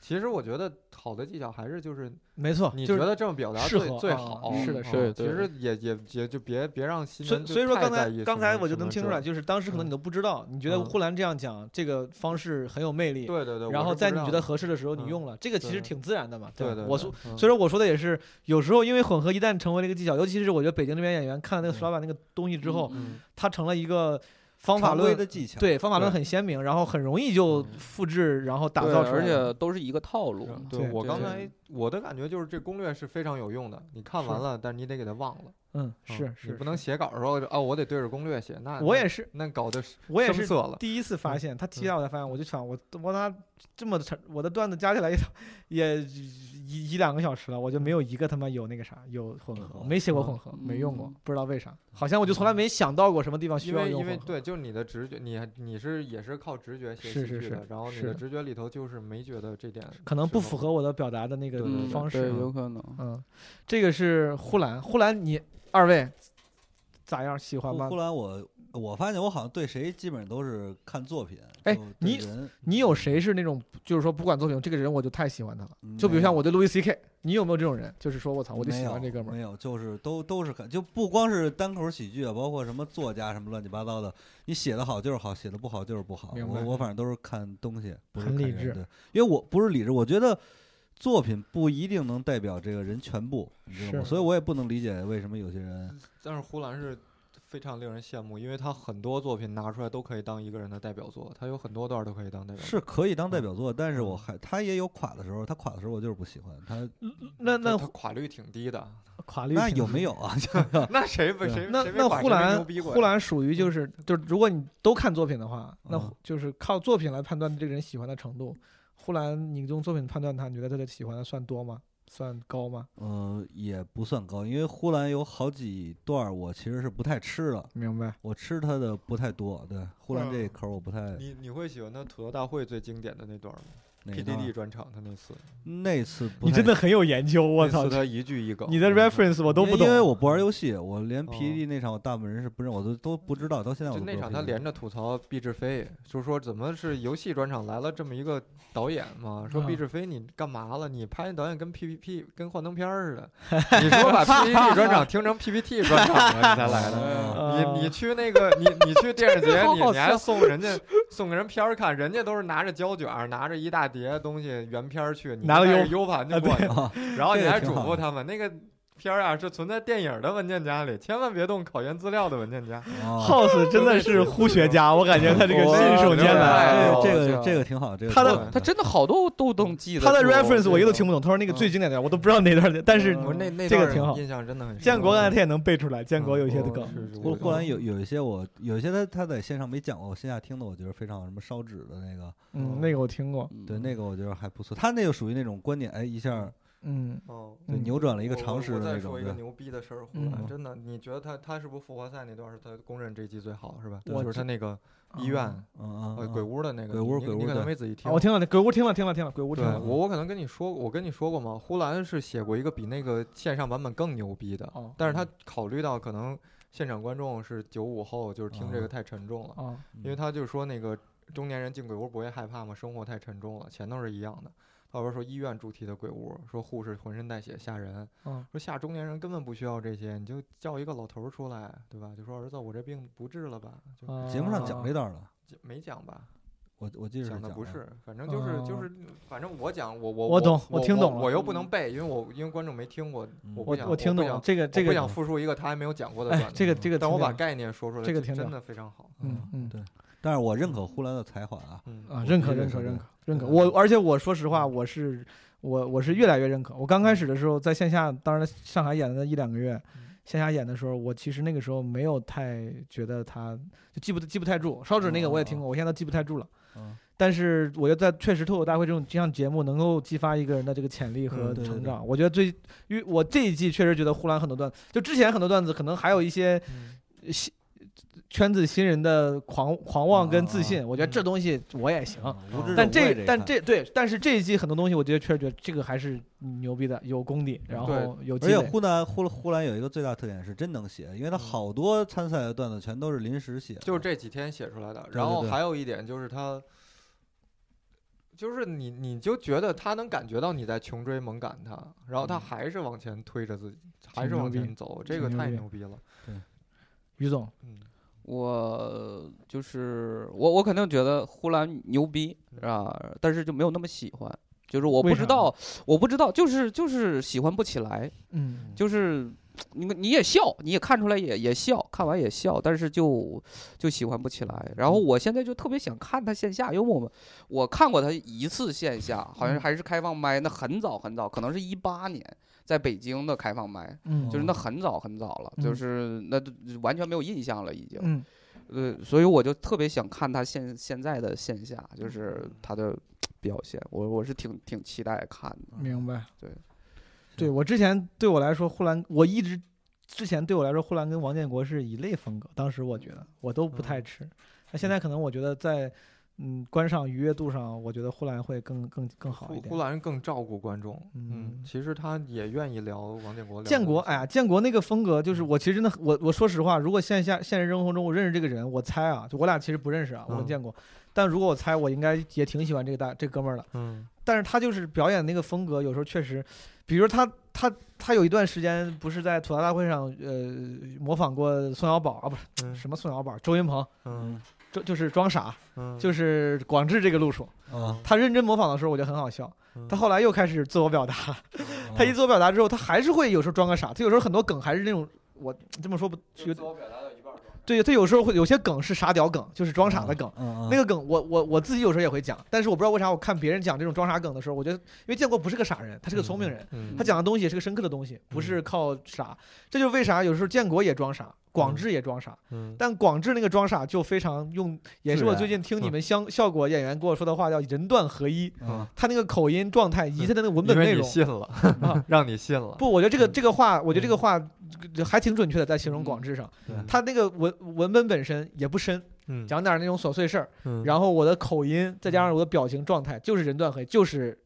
其实我觉得好的技巧还是就是没错，你觉得这么表达最最好，是的，是的。其实也也也就别别让新人所以说刚才刚才我就能听出来，就是当时可能你都不知道，你觉得忽然这样讲这个方式很有魅力，对对对。然后在你觉得合适的时候你用了，这个其实挺自然的嘛，对对。我说，所以说我说的也是，有时候因为混合一旦成为了一个技巧，尤其是我觉得北京这边演员看那个刷板那个东西之后，它成了一个。方法论的技巧，对，方法论很鲜明，然后很容易就复制，然后打造出来，而且都是一个套路。对，我刚才我的感觉就是这攻略是非常有用的，你看完了，但你得给它忘了。嗯，是是，你不能写稿的时候啊，我得对着攻略写。那我也是，那搞得我也是第一次发现，他提到我才发现，我就想我我他这么长，我的段子加起来也一一两个小时了，我就没有一个他妈有那个啥有混合，没写过混合，没用过，不知道为啥，好像我就从来没想到过什么地方需要用混合。因为因为对，就是你的直觉，你你是也是靠直觉写喜剧的，然后你的直觉里头就是没觉得这点可能不符合我的表达的那个方式，有可能。嗯，这个是呼兰，呼兰你。二位咋样？喜欢吗？呼兰我，我我发现我好像对谁基本都是看作品。哎，你你有谁是那种就是说不管作品，这个人我就太喜欢他了？就比如像我对 Louis C K， 你有没有这种人？就是说我操，我就喜欢这哥们儿。没有，就是都都是看，就不光是单口喜剧啊，包括什么作家什么乱七八糟的，你写的好就是好，写的不好就是不好。我我反正都是看东西，不是看人，很理智。因为我不是理智，我觉得。作品不一定能代表这个人全部，你知道吗？所以我也不能理解为什么有些人。但是呼兰是非常令人羡慕，因为他很多作品拿出来都可以当一个人的代表作，他有很多段都可以当代表作。是可以当代表作，嗯、但是我还他也有垮的时候，他垮的时候我就是不喜欢他。那那他垮率挺低的，垮率那有没有啊？那谁不谁？那那呼兰呼兰属于就是就是，如果你都看作品的话，嗯、那就是靠作品来判断这个人喜欢的程度。呼兰，你用作品判断他，你觉得他的喜欢的算多吗？算高吗？呃，也不算高，因为呼兰有好几段我其实是不太吃了。明白。我吃他的不太多，对，呼兰这一口我不太。嗯、你你会喜欢他吐槽大会最经典的那段吗？P D D 专场他那次，那次不你真的很有研究，我操！他一句一梗，你的 reference 我都不懂，因为我不玩游戏，我连 P D D 那场我大部分人是不认，我都都不知道，到现在我都不知道。就那场他连着吐槽毕志飞，就说怎么是游戏专场来了这么一个导演嘛？说毕志飞你干嘛了？你拍导演跟 P P T 跟幻灯片似的，你说把 P D D 专场听成 P P T 专场了，你才来的。你你去那个你你去电视节，你你还送人家送给人片看，人家都是拿着胶卷，拿着一大碟。别的东西原片去，你拿着 U 盘就过去了，然后你还嘱咐他们那个片啊是存在电影的文件夹里，千万别动考研资料的文件夹。House 真的是呼学家，我感觉他这个信手拈来，这个这个挺好。这个他的他真的好多都能记得，他的 reference 我一个都听不懂。他说那个最经典的，我都不知道哪段，但是这个挺好，印象真的很。建国刚才他也能背出来，建国有一些的梗。我忽然有有一些我有一些他他在线上没讲过，我线下听的我觉得非常什么烧纸的那个。嗯，那个我听过，对，那个我觉得还不错。他那个属于那种观点，哎，一下，嗯，哦，就扭转了一个常识的那种。我再说一个牛逼的事儿，呼兰真的，你觉得他他是不是复活赛那段是他公认这一季最好是吧？就是他那个医院，呃，鬼屋的那个鬼屋，鬼屋，你可能没仔细听。我听了，鬼屋听了，听了，听了，鬼屋听了。我我可能跟你说，我跟你说过吗？呼兰是写过一个比那个线上版本更牛逼的，但是他考虑到可能现场观众是九五后，就是听这个太沉重了，因为他就说那个中年人进鬼屋不会害怕吗？生活太沉重了，钱都是一样的。要不说医院主题的鬼屋，说护士浑身带血吓人，嗯、说吓中年人根本不需要这些，你就叫一个老头出来，对吧？就说儿子，我这病不治了吧？就啊、节目上讲这段了，没讲吧？我我记得讲的不是，反正就是、啊、就是，反正我讲我我我懂，我听懂了，我又不能背，因为我因为观众没听过，我不想、嗯、我, 我听懂了这个这个，我不想复述一个他还没有讲过的段子、哎，这个这个，但我把概念说出来，这个真的非常好，嗯嗯对。但是我认可呼兰的才华啊，啊，认可认可认可认可。我而且我说实话，我是我我是越来越认可。我刚开始的时候在线下，当然上海演了一两个月，线下演的时候，我其实那个时候没有太觉得他就记不记不太住。烧纸那个我也听过，我现在都记不太住了。但是我觉得在确实脱口大会这种这样节目能够激发一个人的这个潜力和成长。我觉得最因为我这一季确实觉得呼兰很多段，就之前很多段子可能还有一些新。圈子新人的狂狂妄跟自信，我觉得这东西我也行。但这但这对，但是这一季很多东西，我觉得确实觉得这个还是牛逼的，有功底，然后有。而且呼兰呼呼兰有一个最大特点是真能写，因为他好多参赛的段子全都是临时写，就是这几天写出来的。然后还有一点就是他就是你你就觉得他能感觉到你在穷追猛赶他，然后他还是往前推着自己，嗯、还是往前走，这个太牛逼了。对，于总，嗯。我就是我，我肯定觉得呼兰牛逼啊，但是就没有那么喜欢，就是我不知道，我不知道，就是就是喜欢不起来，嗯，就是你你也笑，你也看出来也也笑，看完也笑，但是就就喜欢不起来。然后我现在就特别想看他线下，因为我们我看过他一次线下，好像还是开放麦，那很早很早，可能是一八年。在北京的开放麦，嗯、就是那很早很早了，嗯、就是那完全没有印象了，已经。嗯，呃，所以我就特别想看他现现在的线下，就是他的表现，我我是挺挺期待看的。明白。对，对我之前对我来说，呼兰我一直之前对我来说，呼兰跟王建国是一类风格，当时我觉得我都不太吃。那、嗯、现在可能我觉得在。嗯，观赏愉悦度上，我觉得呼兰会更更更好一点。呼兰更照顾观众，嗯，嗯其实他也愿意聊王建国。建国，哎呀，建国那个风格，就是我其实呢，我我说实话，如果线下现实生活中我认识这个人，我猜啊，就我俩其实不认识啊，我跟建国，嗯、但如果我猜，我应该也挺喜欢这个大这个、哥们儿的，嗯，但是他就是表演那个风格，有时候确实，比如他他他有一段时间不是在吐槽大会上，呃，模仿过宋小宝啊，不是、嗯、什么宋小宝，周云鹏，嗯。就就是装傻，嗯、就是广智这个路数、嗯。他认真模仿的时候，我觉得很好笑。嗯、他后来又开始自我表达了。嗯、他一自我表达之后，他还是会有时候装个傻。他有时候很多梗还是那种，我这么说不就自我表达到一半装。对，他有时候会有些梗是傻屌梗，就是装傻的梗。嗯嗯、那个梗我，我我我自己有时候也会讲，但是我不知道为啥，我看别人讲这种装傻梗的时候，我觉得因为建国不是个傻人，他是个聪明人，嗯嗯、他讲的东西也是个深刻的东西，不是靠傻。嗯、这就是为啥有时候建国也装傻。广智也装傻，嗯、但广智那个装傻就非常用，也是我最近听你们相、嗯、效果演员跟我说的话，叫人段合一。嗯、他那个口音状态，以及他那个文本内容，因为你信了，啊、让你信了。不，我觉得这个这个话，我觉得这个话还挺准确的，在形容广智上。嗯、他那个文文本本身也不深，嗯、讲点那种琐碎事儿，嗯、然后我的口音再加上我的表情状态，就是人段合一，就是。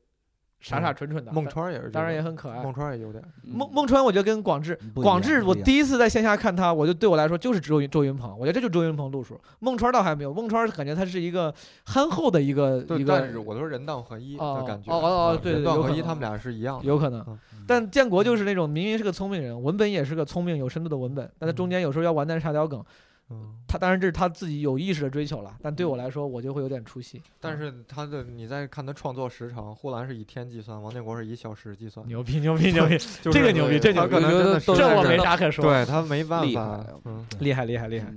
傻傻蠢蠢的，孟川也是，当然也很可爱。孟川也有点，孟孟川，我觉得跟广智，广智，我第一次在线下看他，我就对我来说就是周云周云鹏，我觉得这就是周云鹏路数。孟川倒还没有，孟川感觉他是一个憨厚的一个一个。但是我都说人段合一的感觉。哦哦哦，对对，人段合一，他们俩是一样的。有可能，但建国就是那种明明是个聪明人，文本也是个聪明有深度的文本，但他中间有时候要玩点傻屌梗。他当然这是他自己有意识的追求了，但对我来说，我就会有点出戏。但是他的你在看他创作时长，呼兰是以天计算，王建国是以小时计算。牛逼牛逼牛逼！这个牛逼，这牛逼，这我没啥可说。对他没办法，厉害厉害厉害！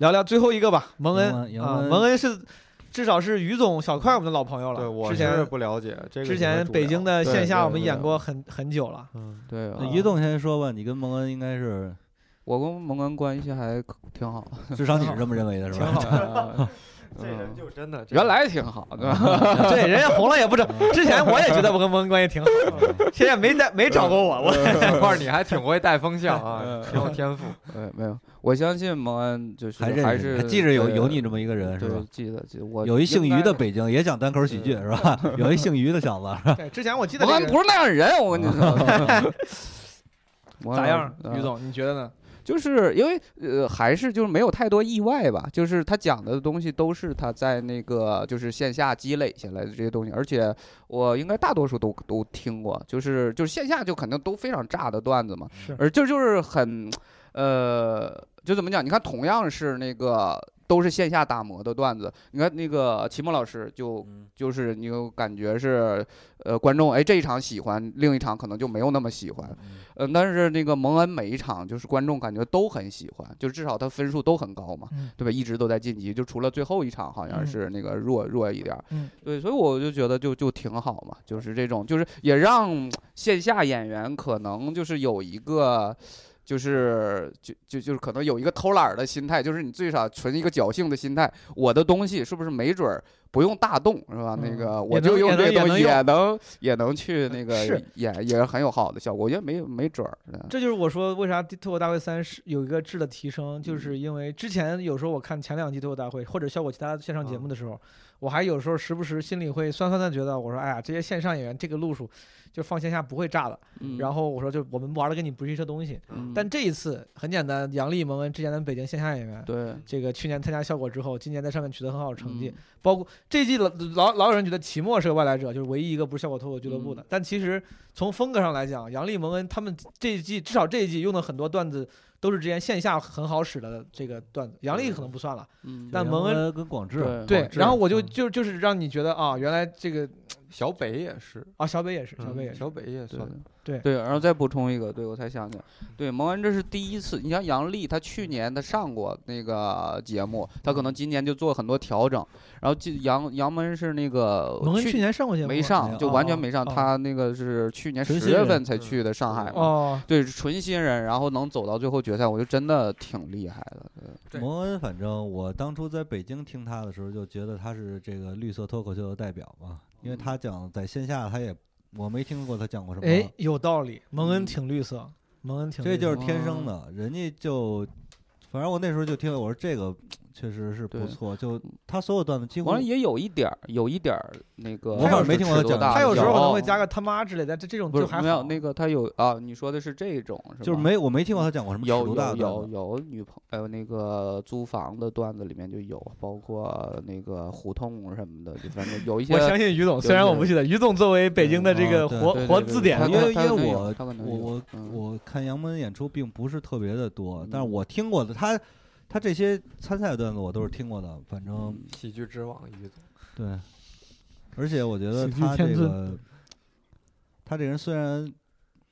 聊聊最后一个吧，蒙恩啊，蒙恩是至少是于总小块我们的老朋友了。对，我是不了解。之前北京的线下我们演过很很久了。嗯，对。于总先说吧，你跟蒙恩应该是。我跟蒙恩关系还挺好，至少你是这么认为的，是吧？挺好的，这人就真的原来挺好的，对，人家红了也不整。之前我也觉得我跟蒙恩关系挺好，现在没带没找过我，我这块你还挺会带风向啊，挺有天赋。呃，没有，我相信蒙恩就是还是记着有有你这么一个人，是吧？记得记得，我有一姓于的北京也讲单口喜剧，是吧？有一姓于的小子，对，之前我记得蒙恩不是那样的人，我跟你说，咋样，于总，你觉得呢？就是因为呃还是就是没有太多意外吧，就是他讲的东西都是他在那个就是线下积累下来的这些东西，而且我应该大多数都都听过，就是就是线下就肯定都非常炸的段子嘛，而这就是很呃就怎么讲？你看同样是那个。都是线下打磨的段子，你看那个齐墨老师就就是你有感觉是，呃，观众哎这一场喜欢，另一场可能就没有那么喜欢，呃，但是那个蒙恩每一场就是观众感觉都很喜欢，就至少他分数都很高嘛，对吧？一直都在晋级，就除了最后一场好像是那个弱弱一点，对，所以我就觉得就就挺好嘛，就是这种就是也让线下演员可能就是有一个。就是就就就是可能有一个偷懒的心态，就是你最少存一个侥幸的心态，我的东西是不是没准儿不用大动是吧？那个我就用这东西也能也能去那个演，也是很有好的效果，我觉得没没准儿。这就是我说为啥脱口大会三是有一个质的提升，就是因为之前有时候我看前两季脱口大会或者效果其他线上节目的时候，我还有时候时不时心里会酸酸的觉得，我说哎呀这些线上演员这个路数就放线下不会炸的，然后我说就我们玩的跟你不是一些东西。但这一次很简单，杨丽蒙恩之前的北京线下演员，对这个去年参加效果之后，今年在上面取得很好的成绩，包括。这季老老老有人觉得齐默是个外来者，就是唯一一个不是效果脱口俱乐部的。嗯、但其实从风格上来讲，杨笠、蒙恩他们这一季至少这一季用的很多段子都是之前线下很好使的这个段子。杨笠可能不算了，嗯、但蒙恩跟广志对，然后我就就就是让你觉得啊，原来这个小北也是啊，小北也是，小北也是，嗯、小北也算的。对对，然后再补充一个，对我才想起来，对蒙恩这是第一次。你像杨笠，他去年他上过那个节目，他可能今年就做很多调整。然后杨杨蒙恩是那个蒙恩去年上过节目没上，就完全没上。哦、他那个是去年十月份才去的上海嘛，哦、对，纯新人，然后能走到最后决赛，我就真的挺厉害的。蒙恩，反正我当初在北京听他的时候，就觉得他是这个绿色脱口秀的代表嘛，因为他讲在线下他也。我没听过他讲过什么。哎，有道理。蒙恩挺绿色，嗯、蒙恩挺绿色，这就是天生的。人家就，反正我那时候就听了，我说这个确实是不错。就他所有段子几乎，完了也有一点，有一点那个。我好像没听过他讲。他有时候可能会加个他妈之类的，这这种就还好。没有那个他有啊，你说的是这种是吧？就是没，我没听过他讲过什么尺度大的。有有有有女朋友，呃，那个租房的段子里面就有，包括那个胡同什么的，就反正有一些。我相信于总，虽然我不记得，于总作为北京的这个活活字典，因为因为我我我我看杨门演出并不是特别的多，但是我听过的他。他这些参赛段子我都是听过的，反正喜剧之王于总对，而且我觉得他这个他这人虽然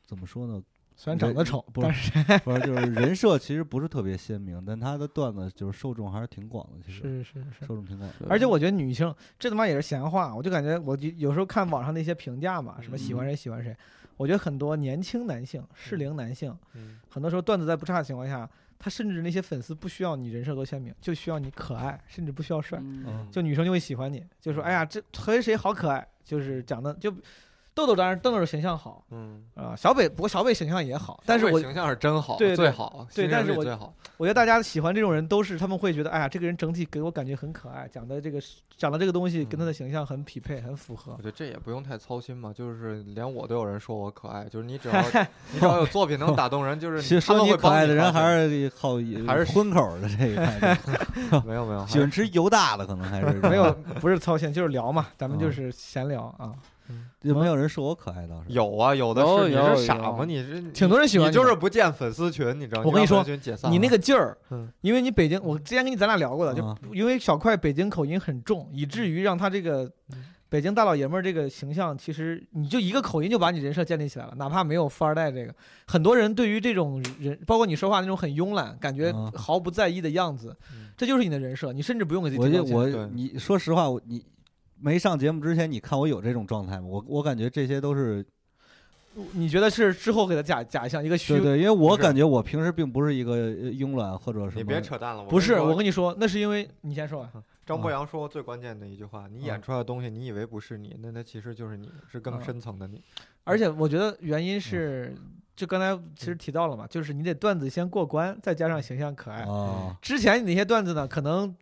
怎么说呢，虽然长得丑，不是不是就是人设其实不是特别鲜明，但他的段子就是受众还是挺广的，其实是是是受众挺广的。而且我觉得女性这他妈也是闲话，我就感觉我有时候看网上那些评价嘛，什么喜欢谁喜欢谁，嗯、我觉得很多年轻男性、适龄男性，嗯、很多时候段子在不差的情况下。他甚至那些粉丝不需要你人设多鲜明，就需要你可爱，甚至不需要帅，嗯、就女生就会喜欢你，就说哎呀这和谁好可爱，就是讲的就豆豆，当然豆豆形象好，嗯啊、呃、小北，不过小北形象也好，但是我形象是真好，对最好，对，但是我我觉得大家喜欢这种人都是他们会觉得哎呀这个人整体给我感觉很可爱，讲的这个讲的这个东西跟他的形象很匹配，嗯、很符合。我觉得这也不用太操心嘛，就是连我都有人说我可爱，就是你只要你只要有作品能打动人，就是说你可爱的人还是好还是荤口的这个，没有没有喜欢吃油大的可能还是没有，不是操心就是聊嘛，咱们就是闲聊啊。有没有人说我可爱的？有啊，有的是。你是傻吗？你是挺多人喜欢，你就是不建粉丝群，你知道？我跟你说，你那个劲儿，因为你北京，我之前跟你咱俩聊过的，就因为小快北京口音很重，以至于让他这个北京大老爷们儿这个形象，其实你就一个口音就把你人设建立起来了，哪怕没有富二代这个。很多人对于这种人，包括你说话那种很慵懒，感觉毫不在意的样子，这就是你的人设，你甚至不用给自己。我我你说实话，我你。没上节目之前，你看我有这种状态吗？我我感觉这些都是，你觉得是之后给他假假象一个虚？对对，因为我感觉我平时并不是一个慵懒或者什么。你别扯淡了，不是我跟你说，那是因为你先说完。张博洋说过最关键的一句话：你演出来的东西，你以为不是你，那它其实就是你，是更深层的你。而且我觉得原因是。就刚才其实提到了嘛，就是你得段子先过关，再加上形象可爱。哦、之前你那些段子呢，可能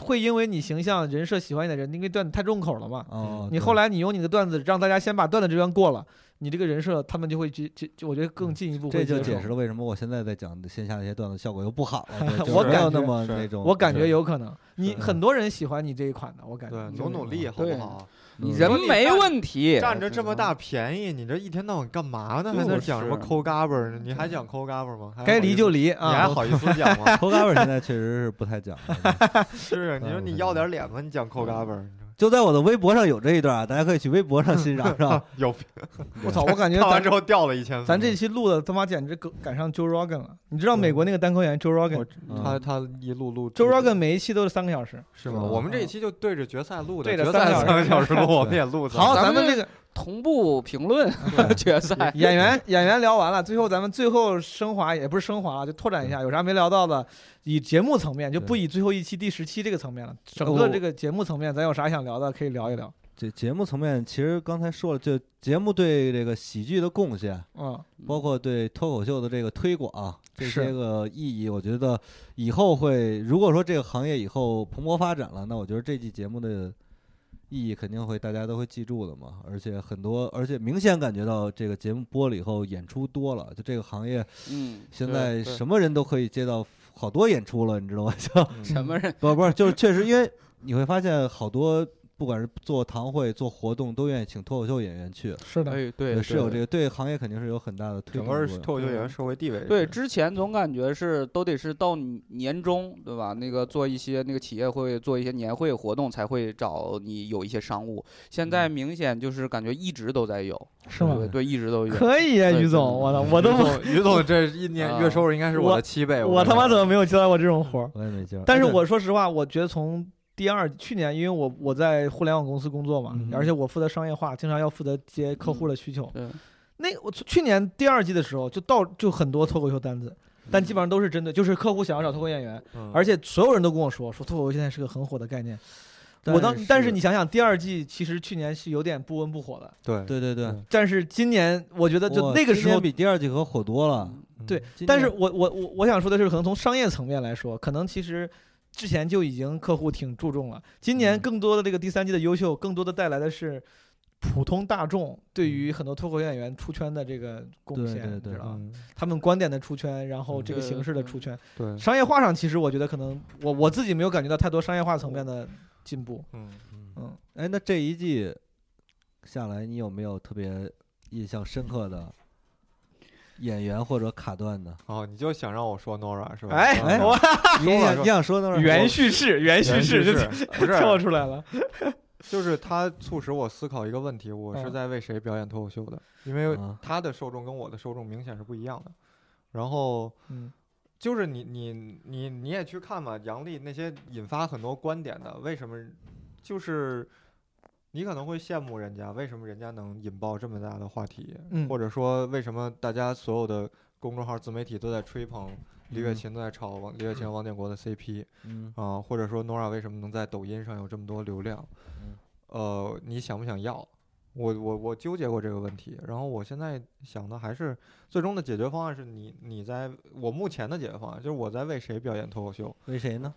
会因为你形象人设喜欢你的人，因为段子太重口了嘛。哦、你后来你用你的段子让大家先把段子这关过了，你这个人设他们就会就就我觉得更进一步会、嗯。这就解释了为什么我现在在讲线下那些段子效果又不好了。我没有那么那种，我感觉有可能你很多人喜欢你这一款的，我感觉努努力好不好？你人没问题，占着这么大便宜，你这一天到晚干嘛呢？还在讲什么抠嘎巴呢？你还讲抠嘎巴吗？该离就离，你还好意思讲吗？抠嘎巴现在确实是不太讲了。是，你说你要点脸吗？你讲抠嘎巴，就在我的微博上有这一段，大家可以去微博上欣赏，是吧？有，我操，我感觉咱之后掉了一千。咱这期录的他妈简直赶上 Joe Rogan 了。你知道美国那个单口演员 Joe Rogan， 他他一录录 Joe Rogan 每一期都是三个小时，是吗？我们这一期就对着决赛录的，对着决赛三个小时录。我们也录好，咱们这个同步评论决赛演员演员聊完了，最后咱们最后升华也不是升华，就拓展一下有啥没聊到的，以节目层面就不以最后一期第十期这个层面了，整个这个节目层面咱有啥想聊的可以聊一聊。这节目层面其实刚才说了，就节目对这个喜剧的贡献，嗯，包括对脱口秀的这个推广，啊，这些个意义，我觉得以后会如果说这个行业以后蓬勃发展了，那我觉得这期节目的。意义肯定会大家都会记住的嘛，而且很多，而且明显感觉到这个节目播了以后演出多了，就这个行业，嗯，现在什么人都可以接到好多演出了，你知道吗？就什么人？不不，就是确实，因为你会发现好多不管是做堂会做活动都愿意请脱口秀演员去。是的，哎，对，是有这个，对行业肯定是有很大的推动。整个脱口秀演员社会地位，对，之前总感觉是都得是到年终，对吧，那个做一些那个企业会做一些年会活动才会找你有一些商务，现在明显就是感觉一直都在有。是吗？ 对, 对，一直都有。可以啊，于总，我我都于总这一年月收入应该是我的七倍。我, 我他妈怎么没有接到过这种活？我也没接到。但是我说实话，我觉得从第二去年，因为我我在互联网公司工作嘛，嗯，而且我负责商业化，经常要负责接客户的需求。嗯，那我去年第二季的时候，就到就很多脱口秀单子。但基本上都是针对，就是客户想要找脱口演员，嗯，而且所有人都跟我说，说脱口秀现在是个很火的概念。我当，但是你想想，第二季其实去年是有点不温不火的。对对对对，嗯。但是今年我觉得就那个时候比第二季可火多了。嗯，对，但是我我我我想说的是，可能从商业层面来说，可能其实之前就已经客户挺注重了。今年更多的这个第三季的优秀，更多的带来的是普通大众对于很多脱口演员出圈的这个贡献，对对对，知道吧，嗯？他们观点的出圈，然后这个形式的出圈。对，对商业化上其实我觉得可能我我自己没有感觉到太多商业化层面的进步。嗯嗯。哎，那这一季下来，你有没有特别印象深刻的演员或者卡段呢？哦，你就想让我说 Nora 是吧？哎哎，你想你想说 Nora？ 原叙事，原叙事就跳出来了。就是他促使我思考一个问题，我是在为谁表演脱口秀的，因为他的受众跟我的受众明显是不一样的。然后就是你你你你也去看嘛，杨笠那些引发很多观点的，为什么就是你可能会羡慕人家，为什么人家能引爆这么大的话题，或者说为什么大家所有的公众号自媒体都在吹捧李雪琴，都在炒王李雪琴王建国的 C P， 嗯啊，呃，或者说 Nora 为什么能在抖音上有这么多流量？呃，你想不想要？我我我纠结过这个问题，然后我现在想的还是最终的解决方案是你你在我目前的解决方案就是我在为谁表演脱口秀？为谁呢？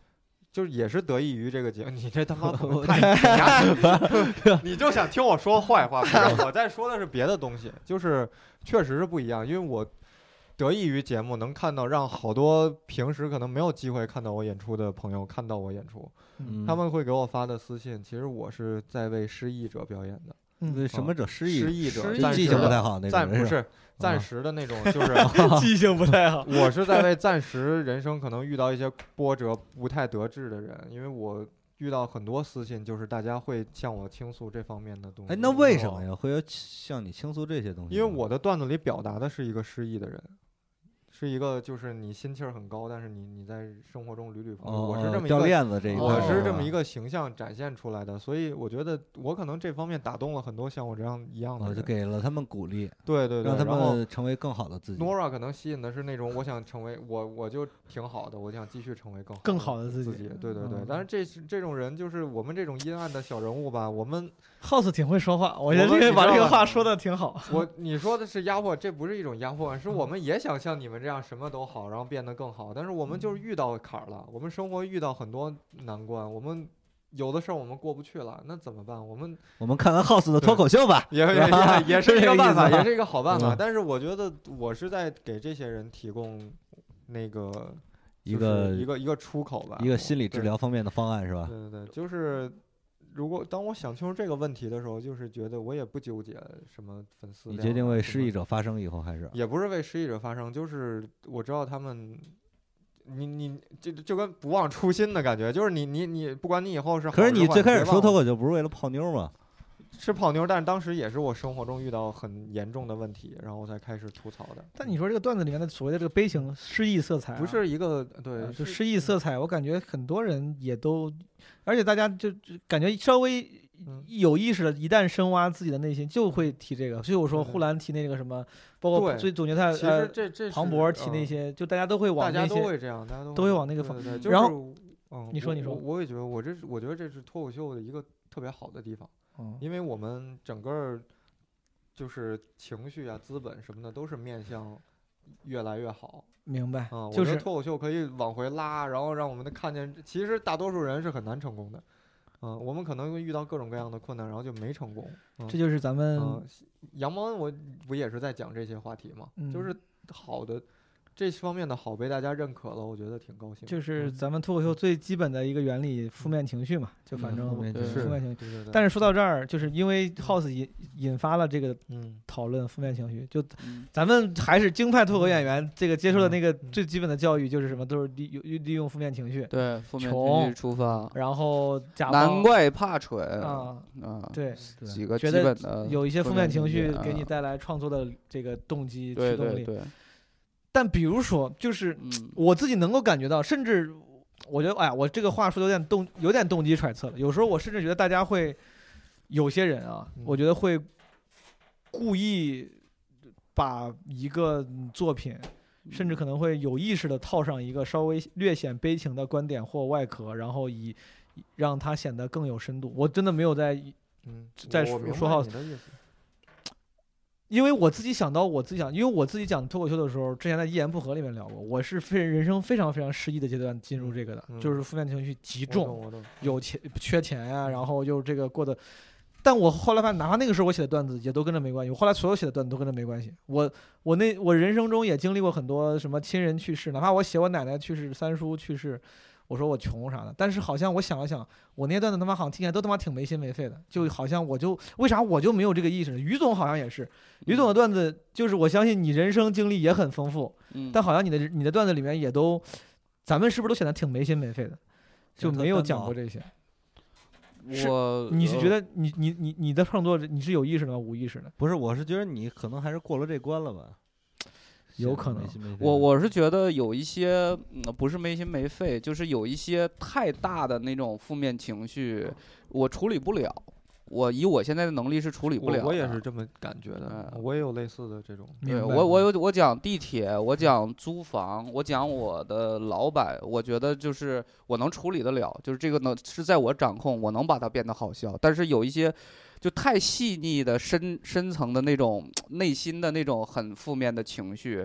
就是也是得益于这个节目，你这他妈太你就想听我说坏话？我在说的是别的东西，就是确实是不一样，因为我。得益于节目能看到让好多平时可能没有机会看到我演出的朋友看到我演出，嗯，他们会给我发的私信，其实我是在为失忆者表演的。嗯，什么者？失忆，失忆者，记性不太好那种，不是暂时的那种，就是记性不太好。我是在为暂时人生可能遇到一些波折不太得志的人，因为我遇到很多私信，就是大家会向我倾诉这方面的东西。哎，那为什么呀？会要向你倾诉这些东西？因为我的段子里表达的是一个失忆的人。是一个就是你心气儿很高，但是你你在生活中屡屡碰，我是这么一个，我是这么一个形象展现出来的，所以我觉得我可能这方面打动了很多像我这样一样的人，就给了他们鼓励，对对对，让他们成为更好的自己。Nora 可能吸引的是那种我想成为我我就挺好的，我想继续成为更好更好的自己，对对对。但是这这种人就是我们这种阴暗的小人物吧，我们 House 挺会说话，我觉得这个把这个话说的挺好。我你说的是压迫，这不是一种压迫，是我们也想像你们这样。让什么都好，然后变得更好，但是我们就是遇到坎儿了，我们生活遇到很多难关，我们有的事儿我们过不去了，那怎么办？我们我们看完 House 的脱口秀吧，也也也是一个办法，也是一个好办法。但是我觉得我是在给这些人提供那个一个一个一个出口吧，一个心理治疗方面的方案是吧？对对对，就是如果当我想清楚这个问题的时候，就是觉得我也不纠结什么粉丝。你决定为失忆者发声以后，还是也不是为失忆者发声，就是我知道他们，你你就就跟不忘初心的感觉，就是你你你，不管你以后是好。可是你最开始说脱口秀不是为了泡妞吗？是泡妞，但是当时也是我生活中遇到很严重的问题，然后才开始吐槽的。但你说这个段子里面的所谓的这个悲情失忆色彩，啊，不是一个对，啊，就失忆色彩。我感觉很多人也都，而且大家就感觉稍微有意识的，一旦深挖自己的内心，就会提这个。所以我说，呼兰提那个什么，包括最总决赛，其实这这庞博提那些，就大家都会往那些，大家都会这样，大家都会往那个方向。然后，嗯，你说你说，我也觉得我这我觉得这是脱口秀的一个特别好的地方。因为我们整个就是情绪啊、资本什么的都是面向越来越好，明白？啊，就是脱口秀可以往回拉，然后让我们的看见，其实大多数人是很难成功的。嗯，我们可能会遇到各种各样的困难，然后就没成功。嗯，这就是咱们，嗯，杨蒙恩，我不也是在讲这些话题吗？嗯，就是好的这方面的好被大家认可了，我觉得挺高兴。就是咱们脱口秀最基本的一个原理，负面情绪嘛，就反正负面情绪。但是说到这儿，就是因为 House 引引发了这个讨论，负面情绪，就咱们还是京派脱口演员，这个接受的那个最基本的教育就是什么，都是利用利用负面情绪，对，负面情绪出发，然后难怪怕蠢啊啊，对，几个基本的有一些负面情绪给你带来创作的这个动机驱动力。但比如说，就是我自己能够感觉到，甚至我觉得，哎，我这个话说有点动，有点动机揣测了。有时候我甚至觉得大家会，有些人啊，我觉得会故意把一个作品，甚至可能会有意识的套上一个稍微略显悲情的观点或外壳，然后以让它显得更有深度。我真的没有在，嗯，在说好。因为我自己想到我自己想，因为我自己讲脱口秀的时候，之前在一言不合里面聊过，我是非人生非常非常失意的阶段进入这个的，嗯、就是负面情绪极重，有钱缺钱呀、啊，然后又这个过得，但我后来发现，哪怕那个时候我写的段子也都跟着没关系，我后来所有写的段子都跟着没关系。我我那我人生中也经历过很多什么亲人去世，哪怕我写我奶奶去世、三叔去世，我说我穷啥的，但是好像我想了想，我那些段子他妈好像听起来都他妈挺没心没肺的，就好像我就为啥我就没有这个意识呢？于总好像也是，于总的段子就是我相信你人生经历也很丰富，嗯、但好像你的你的段子里面也都，咱们是不是都显得挺没心没肺的，就没有讲过这些？我你是觉得你你你你的创作你是有意识的吗？无意识的？不是，我是觉得你可能还是过了这关了吧。有可能，我我是觉得有一些、嗯、不是没心没肺，就是有一些太大的那种负面情绪，我处理不了。我以我现在的能力是处理不了的。我, 我也是这么感觉的，我也有类似的这种。对，我我有我讲地铁，我讲租房，我讲我的老板，我觉得就是我能处理得了，就是这个能是在我掌控，我能把它变得好笑。但是有一些。就太细腻的深深层的那种内心的那种很负面的情绪，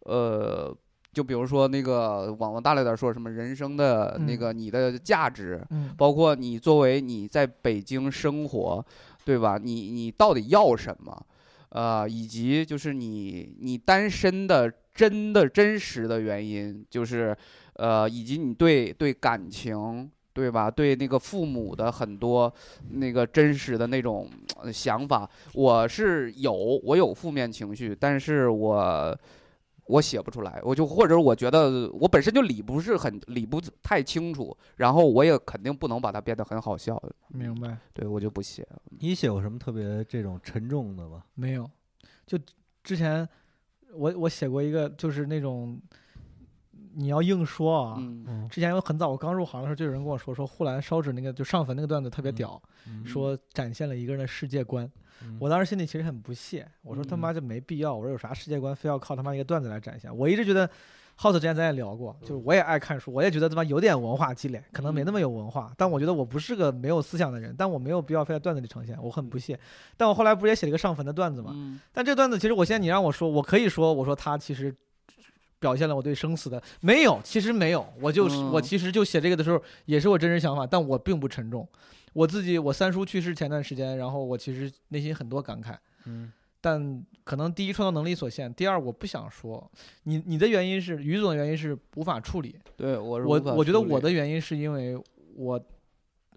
呃，就比如说那个往往大了点说什么人生的那个你的价值，嗯、包括你作为你在北京生活，对吧？你你到底要什么？呃，以及就是你你单身的真的真实的原因，就是呃，以及你对对感情。对吧？对那个父母的很多那个真实的那种想法，我是有，我有负面情绪，但是我我写不出来，我就或者我觉得我本身就理不是很理不太清楚，然后我也肯定不能把它变得很好笑。明白？对，我就不写。你写过什么特别这种沉重的吗？没有，就之前我我写过一个，就是那种。你要硬说啊，嗯、之前有很早我刚入行的时候，就有人跟我说说护栏烧纸那个就上坟那个段子特别屌，嗯嗯、说展现了一个人的世界观。嗯、我当时心里其实很不屑，我说他妈就没必要，我说有啥世界观非要靠他妈一个段子来展现？我一直觉得 ，House 之前咱也聊过，就是我也爱看书，我也觉得他妈有点文化积累，可能没那么有文化，但我觉得我不是个没有思想的人，但我没有必要非在段子里呈现，我很不屑。但我后来不是也写了一个上坟的段子嘛？嗯、但这段子其实我现在你让我说，我可以说我说他其实。表现了我对生死的没有，其实没有，我就、嗯、我其实就写这个的时候也是我真实想法，但我并不沉重。我自己，我三叔去世前段时间，然后我其实内心很多感慨，嗯，但可能第一创造能力所限，第二我不想说。你你的原因是于总的原因是无法处理，对我我我觉得我的原因是因为我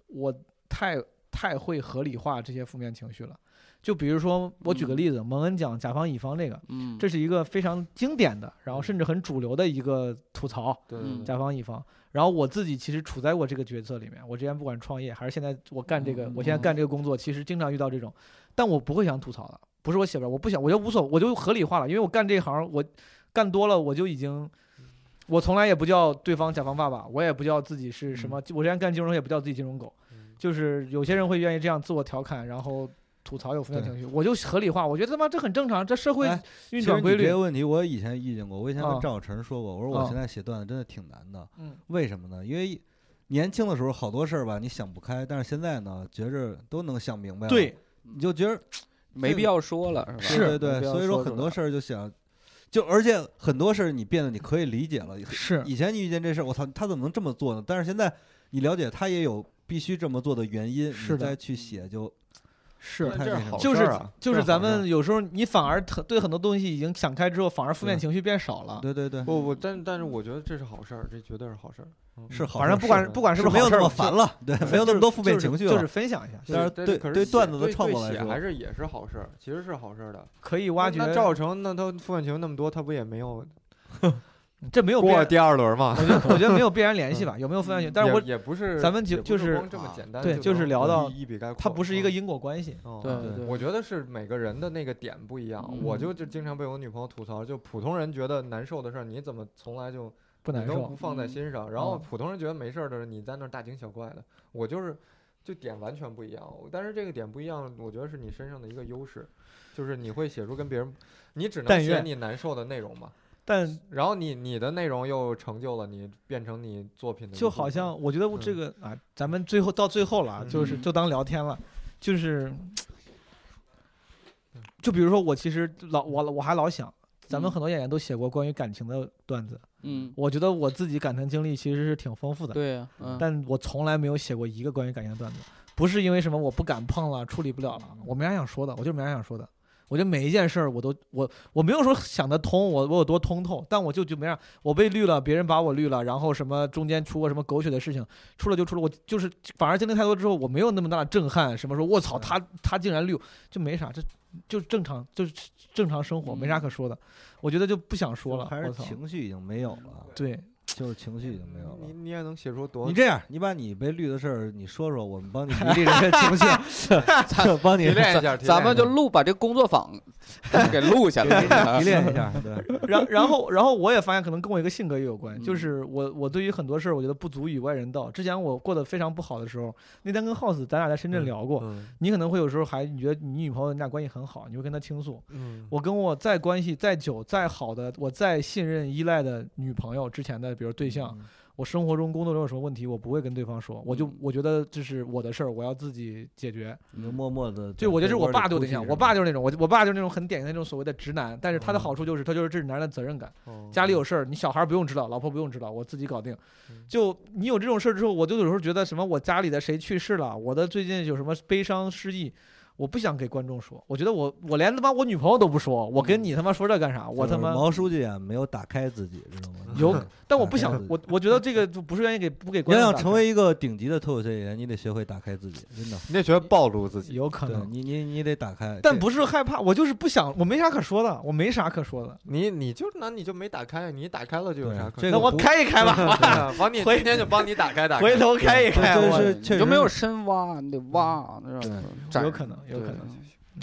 我太太会合理化这些负面情绪了。就比如说，我举个例子，嗯、蒙恩讲甲方乙方这个，嗯、这是一个非常经典的，然后甚至很主流的一个吐槽，嗯、甲方乙方。然后我自己其实处在我这个角色里面，我之前不管创业还是现在我干这个，嗯、我现在干这个工作，其实经常遇到这种，但我不会想吐槽了，不是我写不了，我不想，我就无所，我就合理化了，因为我干这行，我干多了，我就已经。我从来也不叫对方甲方爸爸，我也不叫自己是什么，嗯、我之前干金融也不叫自己金融狗，嗯、就是有些人会愿意这样自我调侃，然后。吐槽有负面情绪，我就合理化，我觉得他妈这很正常，这社会运转规律。这个问题我以前遇见过，我以前跟赵晨说过，我说我现在写段子真的挺难的，嗯，为什么呢？因为年轻的时候好多事儿吧，你想不开，但是现在呢，觉着都能想明白了，对，你就觉得没必要说了，是吧？对对对，所以说很多事儿就想。就而且很多事儿你变得你可以理解了，是以前你遇见这事儿，我操，他怎么能这么做呢？但是现在你了解他也有必须这么做的原因，你再去写就。是，这是好事、啊、就是就是咱们有时候你反而对很多东西已经想开之后，反而负面情绪变少了。对对对，我我但但是我觉得这是好事儿，这绝对是好事儿。是好事，反正不管不管是不是没有那么烦了，对，没有那么多负面情绪了，就是分享一下。但是对对段子的创作来说，还是也是好事，其实是好事的，可以挖掘。那赵成那他负面情绪那么多，他不也没有？这没有过第二轮嘛？我觉得我觉得没有必然联系吧，有没有负面情绪？但是我也不是，咱们就就是这么简单，对，就是聊到它不是一个因果关系。对，我觉得是每个人的那个点不一样。我就就经常被我女朋友吐槽，就普通人觉得难受的事儿，你怎么从来就？不难受，你都不放在心上，嗯、然后普通人觉得没事的时候，你在那大惊小怪的。嗯、我就是，就点完全不一样。但是这个点不一样，我觉得是你身上的一个优势，就是你会写出跟别人，你只能写你难受的内容嘛。但然后你你的内容又成就了你，变成你作品的。就好像我觉得这个、嗯、啊，咱们最后到最后了，就是就当聊天了，嗯、就是，就比如说我其实老我我还老想。咱们很多演员都写过关于感情的段子，嗯，我觉得我自己感情经历其实是挺丰富的，对、啊，嗯，但我从来没有写过一个关于感情的段子，不是因为什么我不敢碰了，处理不了了，我没啥想说的，我就没啥想说的，我觉得每一件事儿我都我我没有说想得通，我我有多通透，但我就就没啥，我被绿了，别人把我绿了，然后什么中间出过什么狗血的事情，出了就出了，我就是反而经历太多之后，我没有那么大的震撼，什么说卧槽，他他竟然绿，就没啥，这就正常，就是。正常生活没啥可说的，我觉得就不想说了。还是情绪已经没有了。对，就是情绪已经没有了。你你也能写出多？你这样，你把你被绿的事儿你说说，我们帮你理理这些情绪，就帮你练一下。咱们就录把这工作坊给录下来，提炼一下。对。然然后然后我也发现，可能跟我一个性格也有关，就是我我对于很多事儿，我觉得不足与外人道。之前我过得非常不好的时候，那天跟 House 咱俩在深圳聊过，你可能会有时候还你觉得你女朋友你俩关系很好，你会跟她倾诉。嗯。我跟我再关系再久再好的，我再信任依赖的女朋友之前的，比如对象。嗯，我生活中工作中有什么问题我不会跟对方说，我就我觉得这是我的事儿，我要自己解决，你就默默的。对，我觉得是我爸对我对象，我爸就是那种我我爸就是那种很典型的那种所谓的直男，但是他的好处就是他就是这是男人的责任感，家里有事儿你小孩不用知道，老婆不用知道，我自己搞定。就你有这种事儿之后，我就有时候觉得什么我家里的谁去世了，我的最近有什么悲伤失意，我不想给观众说，我觉得我我连他妈我女朋友都不说，我跟你他妈说这干啥？嗯、我他妈毛书记啊，没有打开自己，知道吗？有，但我不想，我我觉得这个不是愿意给不给观众。你要成为一个顶级的脱口秀演员，你得学会打开自己，真的，你得学会暴露自己。有可能，你你你得打开，但不是害怕，我就是不想，我没啥可说的，我没啥可说的。你你就那你就没打开，你打开了就有啥可说的？那我开一开吧，帮你回天就帮你打开打开，回头开一开，就是你就没有深挖，你得挖，有可能。有可能，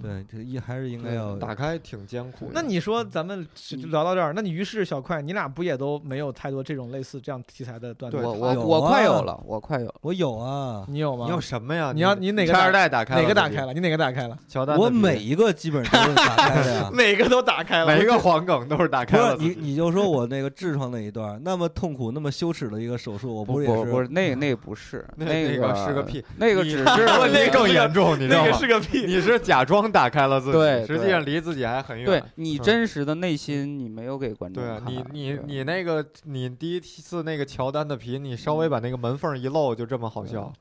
对，这一还是应该要打开，挺艰苦的。那你说咱们就聊到这儿，那你于是小快，你俩不也都没有太多这种类似这样题材的段子？我我我快有了，我快有了，我有啊，你有吗？你有什么呀？你要你哪个？拆二代打开哪个打开了？你哪个打开了？乔丹，我每一个基本上都是打开的呀，每个都打开了，每一个黄梗都是打开了。你你就说我那个痔疮那一段，那么痛苦，那么羞耻的一个手术，我不也是？不是，那那不是，那个是个屁，那个只是那更严重，你知道吗？那个是个屁，你是假装。光打开了自己，对，实际上离自己还很远。对，你真实的内心你没有给观众看。对，你你你那个你第一次那个乔丹的皮，你稍微把那个门缝一露，就这么好笑。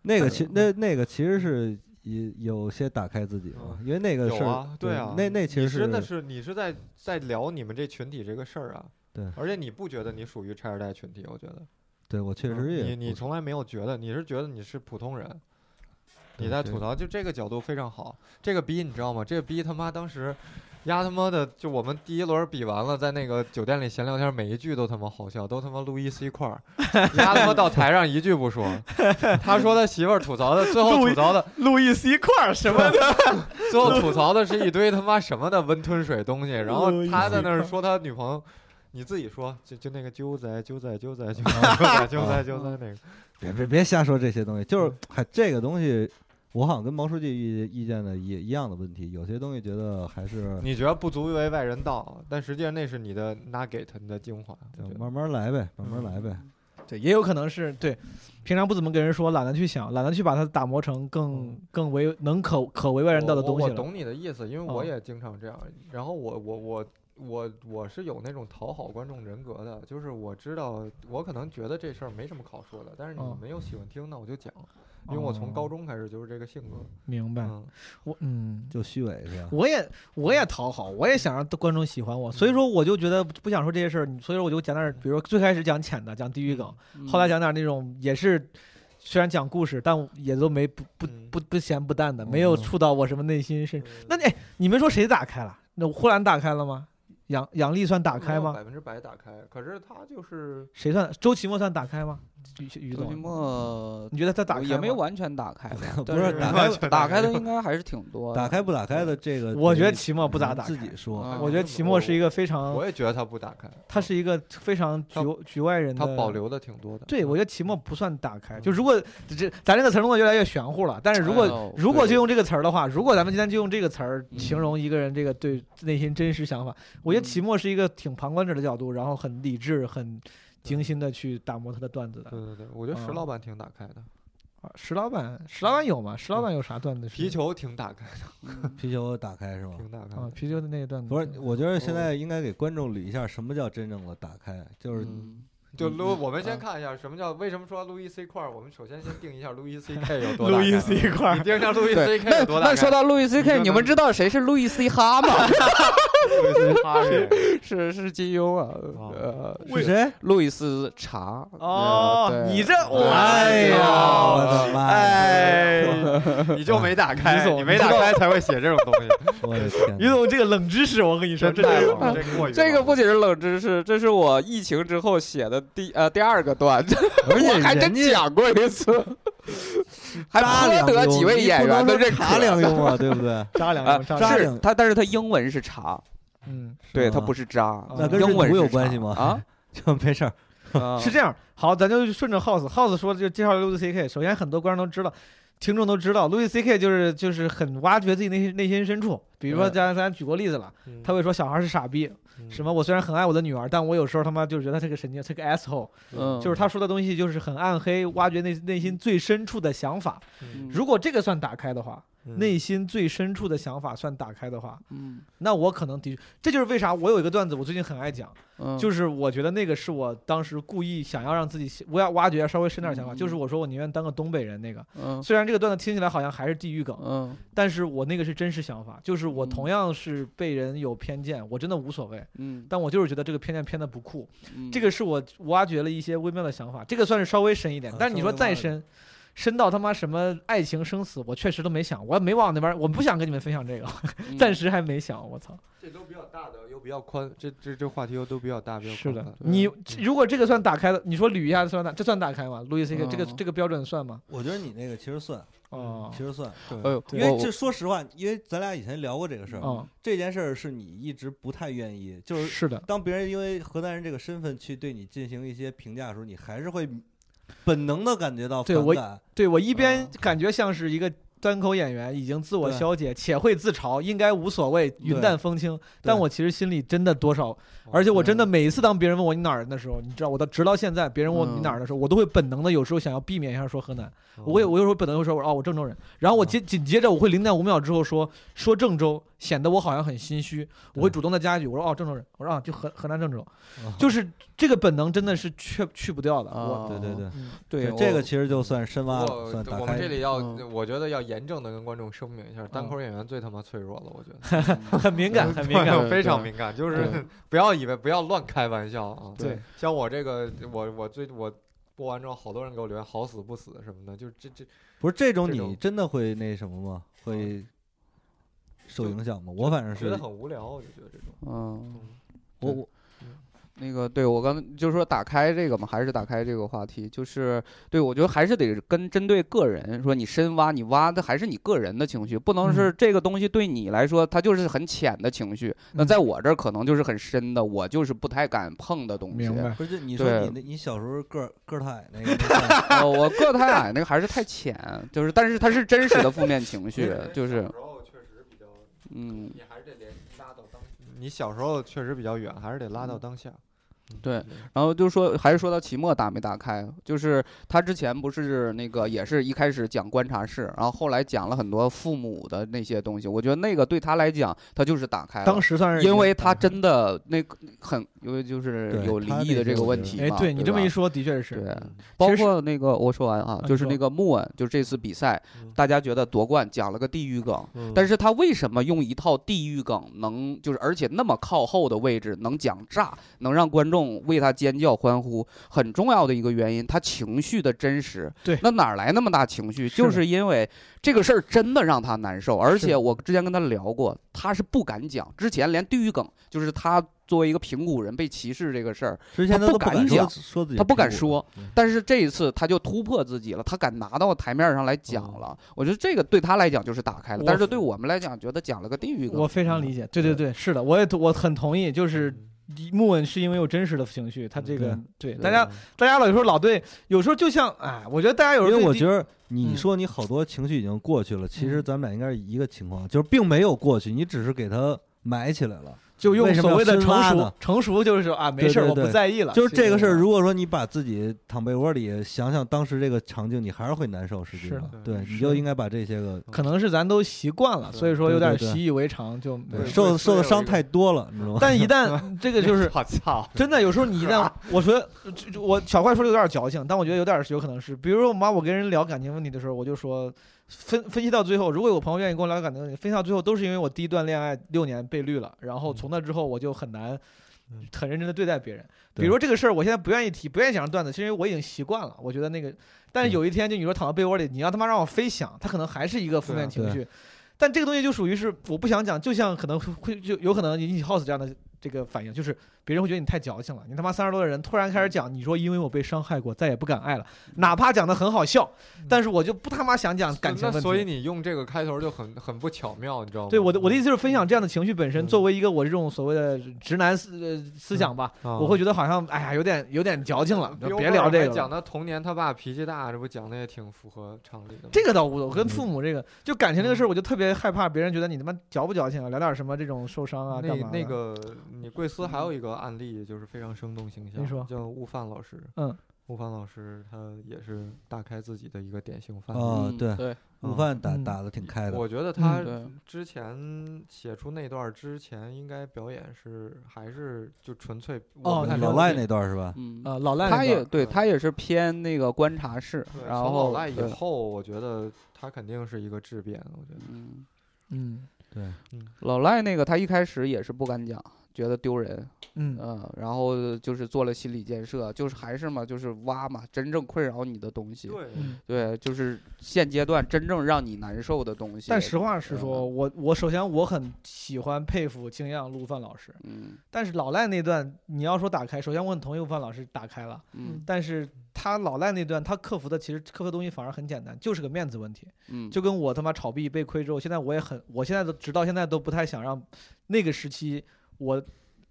那个其那那个其实是有些打开自己嘛，因为那个是啊，对啊，那那其实是真的是你是在在聊你们这群体这个事儿啊。对，而且你不觉得你属于拆二代群体？我觉得，对我确实也，你你从来没有觉得，你是觉得你是普通人。你在吐槽，就这个角度非常好。这个逼你知道吗？这个逼他妈当时，压他妈的，就我们第一轮比完了，在那个酒店里闲聊天，每一句都他妈好笑，都他妈路易斯一块儿，压他妈到台上一句不说。他说他媳妇儿吐槽的，最后吐槽的路易斯一块儿什么的，最后吐槽的是一堆他妈什么的温吞水东西。然后他在那儿说他女朋友，你自己说，就就那个纠仔纠仔纠仔纠仔纠仔纠仔那个，别别别瞎说这些东西，就是还这个东西。我好像跟毛书记意意见的也一样的问题，有些东西觉得还是你觉得不足为外人道，但实际上那是你的 nugget， 你的精华，慢慢来呗，慢慢来呗。嗯、对，也有可能是对，平常不怎么跟人说，懒得去想，懒得去把它打磨成更、嗯、更为能可可为外人道的东西了。我, 我懂你的意思，因为我也经常这样。哦、然后我我我我我是有那种讨好观众人格的，就是我知道我可能觉得这事儿没什么好说的，但是你们又喜欢听，那我就讲，因为我从高中开始就是这个性格。哦、明白，嗯我嗯就虚伪是吧？我也我也讨好，我也想让观众喜欢我，所以说我就觉得不想说这些事儿，所以说我就讲点，比如说最开始讲浅的，讲地狱梗，嗯、后来讲点那种也是。虽然讲故事，但也都没不不不不咸不淡的，没有触到我什么内心深处。嗯、那哎，你们说谁打开了？那呼兰打开了吗？杨杨笠算打开吗？百分之百打开。可是他就是谁算？周奇墨算打开吗？周奇墨，你觉得他打开吗？也没完全打开，不是打开打开的应该还是挺多。打开不打开的这个，我觉得奇墨不咋打开。自己说，嗯、我觉得奇墨是一个非常，我也觉得他不打开，他是一个非常局局外人的。他保留的挺多的。对，我觉得奇墨不算打开。就如果这咱这个词弄得越来越玄乎了，但是如果、哎、如果就用这个词儿的话，如果咱们今天就用这个词儿形容一个人这个对内心真实想法，嗯、我觉得奇墨是一个挺旁观者的角度，然后很理智很。精心的去打磨他的段子的，对对对，我觉得石老板挺打开的。啊，石老板，石老板有吗？石老板有啥段子？皮球挺打开的，皮球打开是吗？挺打开啊，皮球的那个段子。不是，我觉得现在应该给观众捋一下什么叫真正的打开，就是、嗯、就路。我们先看一下什么叫，为什么说路易 C 块？我们首先先定一下路易 C K 有多大。路易 C 块，你定一下路易 C K 有多大。那说到路易 C K， 你们知道谁是路易 C 哈吗？是是金庸啊，呃，是谁？路易斯查哦，你这我哎呀，我的妈！哎，你就没打开，你没打开才会写这种东西。我的天，于总这个冷知识，我跟你说，这这个不仅是冷知识，这是我疫情之后写的第呃第二个段子，我还真讲过一次。还颇得几位演员的认可，查良镛啊，对不对？查良镛，查良镛，他但是他英文是查，嗯，对他不是渣，那跟英文有关系吗？啊，就没事儿，是这样。好，咱就顺着 House House 说，就介绍路易 C K。首先，很多观众都知道，听众都知道，路易 C K 就是就是很挖掘自己内心内心深处。比如说，咱咱举过例子了，他会说小孩是傻逼，什么我虽然很爱我的女儿，但我有时候他妈就觉得这个神经，这个 asshole， 就是他说的东西就是很暗黑，挖掘内内心最深处的想法。如果这个算打开的话，内心最深处的想法算打开的话，嗯，那我可能的确，这就是为啥我有一个段子，我最近很爱讲，就是我觉得那个是我当时故意想要让自己我要挖掘稍微深点想法，就是我说我宁愿当个东北人那个，虽然这个段子听起来好像还是地狱梗，嗯，但是我那个是真实想法，就是我同样是被人有偏见，我真的无所谓，嗯，但我就是觉得这个偏见偏的不酷，这个是我挖掘了一些微妙的想法，这个算是稍微深一点，但是你说再深。深到他妈什么爱情生死，我确实都没想，我也没往那边，我不想跟你们分享这个，嗯、暂时还没想。我操，这都比较大的，又比较宽，这这这话题又都比较大，比较宽的。是的，你、嗯、如果这个算打开的，你说捋一下算打，这算打开吗？路易斯这个这个标准算吗？我觉得你那个其实算，哦、嗯，其实算。对，因为这说实话，因为咱俩以前聊过这个事儿，嗯、这件事儿是你一直不太愿意，就是是的，当别人因为河南人这个身份去对你进行一些评价的时候，你还是会。本能的感觉到反感，对我，对我一边感觉像是一个单口演员，已经自我消解，且会自嘲，应该无所谓，云淡风轻。但我其实心里真的多少，而且我真的每一次当别人问我你哪儿人的时候，你知道，我到直到现在，别人问我你哪儿的时候，我都会本能的有时候想要避免一下说河南，我有我有时候本能会说哦我郑州人，然后我接紧接着我会零点五秒之后说说郑州。显得我好像很心虚，我会主动的加一句，我说哦郑州人，我说啊就河河南郑州，哦、就是这个本能真的是去去不掉的。哦、对对对、嗯、对，这个其实就算深挖了，算打开。我们这里要，嗯、我觉得要严正的跟观众声明一下，单口演员最他妈脆弱了，我觉得、嗯、很敏感，很敏感，非常敏感，就是不要以为不要乱开玩笑啊。对，像我这个，我我最我。播完之后，好多人给我留言好死不死什么的，就这这不是这种，你真的会那什么吗？会。受影响吗？我反正是觉得很无聊，我就觉得这种。嗯，我我那个对我刚才就是说打开这个嘛，还是打开这个话题，就是对我觉得还是得跟针对个人说，你深挖，你挖的还是你个人的情绪，不能是这个东西对你来说它就是很浅的情绪，那在我这儿可能就是很深的，我就是不太敢碰的东西。明白？不是你说你你小时候个个太矮那个，我个太矮那个还是太浅，就是但是它是真实的负面情绪，就是。嗯，你还是得拉到当。你小时候确实比较远，还是得拉到当下。对，然后就是说，还是说到期末打没打开，就是他之前不是那个也是一开始讲观察室，然后后来讲了很多父母的那些东西，我觉得那个对他来讲，他就是打开了。当时算是，因为他真的那个很，因为就是有离异的这个问题嘛。哎，对你这么一说，的确是。对，包括那个我说完啊，就是那个穆恩，就是这次比赛，大家觉得夺冠讲了个地狱梗，但是他为什么用一套地狱梗能就是而且那么靠后的位置能讲炸，能让观众为他尖叫欢呼，很重要的一个原因，他情绪的真实。对，那哪来那么大情绪？就是因为这个事儿真的让他难受，而且我之前跟他聊过，他是不敢讲，之前连地狱梗，就是他作为一个平谷人被歧视这个事儿，他不敢讲，他不敢说。但是这一次他就突破自己了，他敢拿到台面上来讲了。我觉得这个对他来讲就是打开了，但是对我们来讲，觉得讲了个地狱梗。我非常理解，对对对，是的，我也我很同意，就是。穆恩是因为有真实的情绪，他这个对大家，大家老有时候老对，有时候就像哎，我觉得大家有时候，因为我觉得你说你好多情绪已经过去了，其实咱们俩应该是一个情况，就是并没有过去，你只是给它埋起来了，就用所谓的成熟，成熟就是说啊，没事我不在意了。就是这个事儿，如果说你把自己躺被窝里想想当时这个场景，你还是会难受，实际上对，你就应该把这些个，可能是咱都习惯了，所以说有点习以为常，就受受的伤太多了，你知道吗？但一旦这个就是，我操，真的有时候你一旦，我觉得我小怪说的有点矫情，但我觉得有点有可能是，比如说妈，我跟人聊感情问题的时候，我就说。分分析到最后，如果有朋友愿意跟我聊感情问题，分析到最后都是因为我第一段恋爱六年被绿了，然后从那之后我就很难很认真的对待别人。比如说这个事儿，我现在不愿意提，不愿意讲段子，是因为我已经习惯了。我觉得那个，但是有一天就你说躺到被窝里，你要他妈让我飞翔，他可能还是一个负面情绪。但这个东西就属于是我不想讲，就像可能会就有可能引起 House 这样的这个反应，就是别人会觉得你太矫情了，你他妈三十多的人突然开始讲，你说因为我被伤害过，再也不敢爱了，哪怕讲的很好笑，但是我就不他妈想讲感情问题。所以你用这个开头就很很不巧妙，你知道吗？对，我的我的意思就是分享这样的情绪本身，作为一个我这种所谓的直男思、呃、思想吧，嗯、我会觉得好像哎呀有点有点矫情了，别聊这个。讲他童年他爸脾气大，这不讲的也挺符合常理的。这个倒无所谓，跟父母这个就感情这个事儿，我就特别害怕别人觉得你他妈矫不矫情啊，聊点什么这种受伤啊，干嘛？那个你贵司还有一个案例就是非常生动形象，叫悟饭老师。嗯，悟饭老师他也是大开自己的一个典型范例。哦，对对，悟饭打打得挺开的。我觉得他之前写出那段之前，应该表演是还是就纯粹哦，老赖那段是吧？嗯啊，老赖他也对他也是偏那个观察室。然后老赖以后，我觉得他肯定是一个质变。我觉得，嗯嗯，对，老赖那个他一开始也是不敢讲。觉得丢人，嗯、呃、然后就是做了心理建设，就是还是嘛，就是挖嘛，真正困扰你的东西，对、嗯、对，就是现阶段真正让你难受的东西。但实话实说，嗯、我我首先我很喜欢佩服敬仰陆范老师，嗯，但是老赖那段你要说打开，首先我很同意陆范老师打开了，嗯，但是他老赖那段他克服的其实克服的东西反而很简单，就是个面子问题，嗯，就跟我他妈炒币被亏之后，现在我也很，我现在都直到现在都不太想让那个时期。我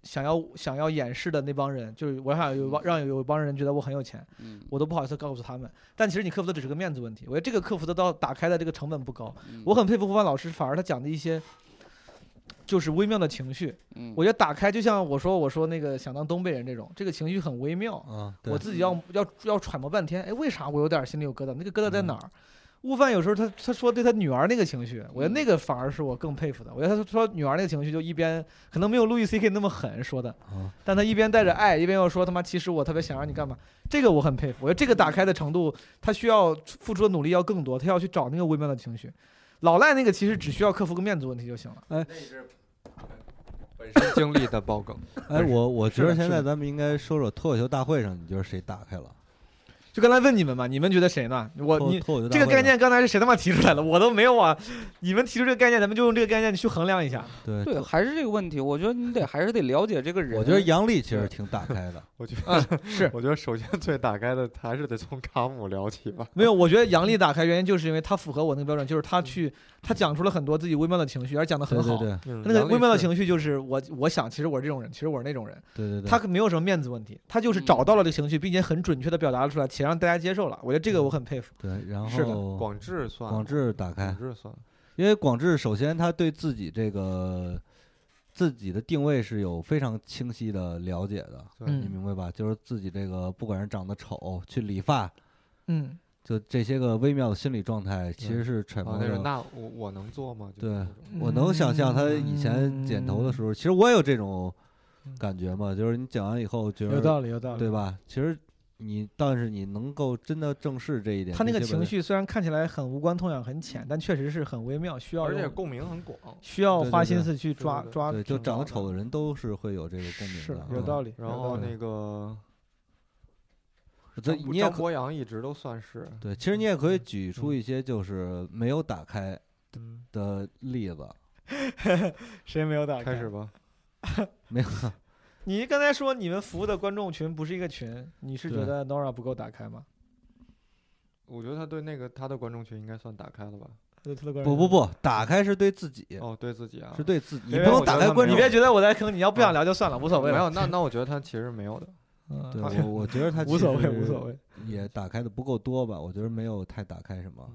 想要想要掩饰的那帮人，就是我想有让有一帮人觉得我很有钱，嗯、我都不好意思告诉他们。但其实你克服的只是个面子问题，我觉得这个克服的到打开的这个成本不高。嗯、我很佩服胡帆老师，反而他讲的一些就是微妙的情绪。嗯、我觉得打开就像我说我说那个想当东北人这种，这个情绪很微妙。啊、我自己要要要揣摩半天，哎，为啥我有点心里有疙瘩？那个疙瘩在哪儿？嗯悟饭有时候他他说对他女儿那个情绪，我觉得那个反而是我更佩服的。我觉得他说女儿那个情绪，就一边可能没有路易 C K 那么狠说的，但他一边带着爱，一边又说他妈其实我特别想让你干嘛，这个我很佩服。我觉得这个打开的程度，他需要付出的努力要更多，他要去找那个微妙的情绪。老赖那个其实只需要克服个面子问题就行了。哎，那是本身经历的爆梗。哎，我我觉得现在咱们应该说说脱口秀大会上，你觉得谁打开了？就刚才问你们嘛，你们觉得谁呢？我你这个概念刚才是谁他妈提出来了？我都没有啊！你们提出这个概念，咱们就用这个概念去衡量一下。对对，还是这个问题，我觉得你得还是得了解这个人。我觉得杨笠其实挺打开的，我觉得是。我觉得首先最打开的还是得从卡姆聊起吧。没有，我觉得杨笠打开原因就是因为他符合我那个标准，就是他去他讲出了很多自己微妙的情绪，而讲得很好。对对对，那个微妙的情绪就是我我想，其实我是这种人，其实我是那种人。对对对，他没有什么面子问题，他就是找到了这个情绪，并且很准确的表达出来。让大家接受了，我觉得这个我很佩服。对，然后是的，广智算了，广智打开，广智算了，因为广智首先他对自己这个自己的定位是有非常清晰的了解的，嗯，你明白吧？就是自己这个不管是长得丑去理发，嗯，就这些个微妙的心理状态，其实是揣摩的。嗯哦、那我我能做吗？对、嗯，我能想象他以前剪头的时候，嗯、其实我也有这种感觉嘛，就是你讲完以后觉得有道理，有道理，对吧？其实你，但是你能够真的正视这一点。他那个情绪虽然看起来很无关痛痒、很浅，但确实是很微妙，需要而且共鸣很广，需要花心思去抓对对对抓。对，就长得丑的人都是会有这个共鸣的，是有道理。嗯、然后那个。你张博洋一直都算是对，其实你也可以举出一些就是没有打开的例子。嗯、谁没有打开？开始吧。没有。你刚才说你们服务的观众群不是一个群，你是觉得 Nora 不够打开吗？我觉得他对那个他的观众群应该算打开了吧。不不不，打开是对自己哦，对自己啊，是对自己。你不能打开观众，你别觉得我在坑，你要不想聊就算了，无所谓。没有，那那我觉得他其实没有的。嗯、对，我我觉得他无所谓，无所谓，也打开的不够多吧？我觉得没有太打开什么。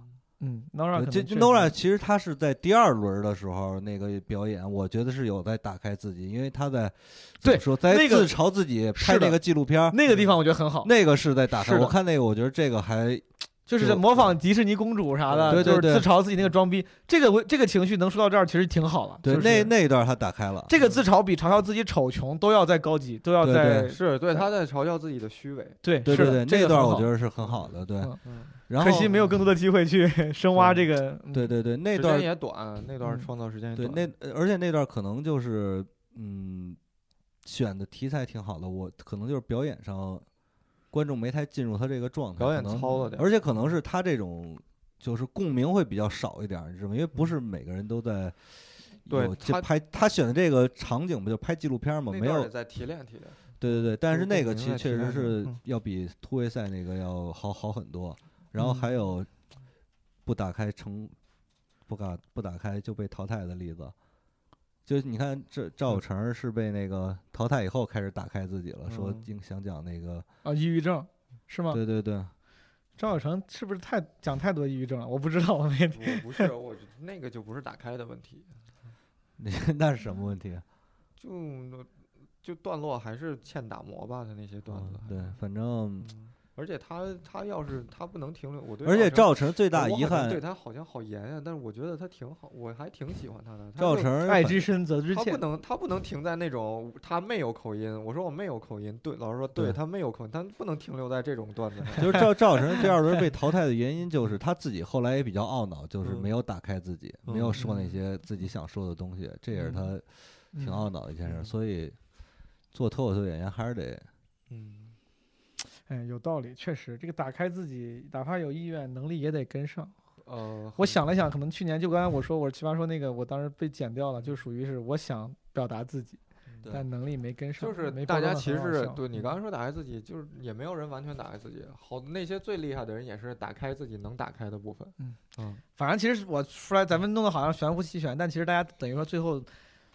嗯 ，Nora， Nora 其实他是在第二轮的时候那个表演，我觉得是有在打开自己，因为他在对说在自嘲自己拍那个纪录片，那个、那个地方我觉得很好，那个是在打开。我看那个，我觉得这个还就是模仿迪士尼公主啥的，对对对，就是自嘲自己那个装逼，这个这个情绪能说到这儿，其实挺好了。对，就是、那那一段他打开了，这个自嘲比嘲笑自己丑穷都要再高级，都要再对对是对他在嘲笑自己的虚伪。对对对对，这个、那段我觉得是很好的，对。嗯嗯然后可惜没有更多的机会去深挖这个。对对对，那段时间也短，那段创造时间也短。对，那而且那段可能就是，嗯，选的题材挺好的，我可能就是表演上观众没太进入他这个状态，表演糙了点，而且可能是他这种就是共鸣会比较少一点，你知道吗？因为不是每个人都在。对，就拍他选的这个场景不就拍纪录片吗？没有在提炼提炼。对对对，但是那个其实确实是要比突围赛那个要好好很多。然后还有不打开成不打不打开就被淘汰的例子，就你看这赵有成是被那个淘汰以后开始打开自己了，嗯、说想讲那个啊抑郁症是吗？对对对，赵有成是不是太讲太多抑郁症了？我不知道，我没我不是我那个就不是打开的问题，那是什么问题、啊？就就段落还是欠打磨吧，他那些段子、嗯、对，反正。嗯而且他他要是他不能停留，我对而且赵成最大遗憾对他好像好严啊，但是我觉得他挺好，我还挺喜欢他的。赵成爱之深责之切，他不能他不能停在那种他没有口音，我说我没有口音，对老师说对他没有口音，他不能停留在这种段子。就是赵赵成第二轮被淘汰的原因就是他自己后来也比较懊恼，就是没有打开自己，嗯、没有说那些自己想说的东西，嗯、这也是他挺懊恼的一件事。嗯、所以做脱口秀演员还是得嗯。哎，有道理，确实，这个打开自己，哪怕有意愿，能力也得跟上。呃，我想了想，可能去年就刚才我说，我奇葩说那个，我当时被剪掉了，就属于是我想表达自己，但能力没跟上。就是大家其实对你刚才说打开自己，就是也没有人完全打开自己，好，那些最厉害的人也是打开自己能打开的部分。嗯嗯，反正其实我出来，咱们弄得好像悬乎其悬，但其实大家等于说最后。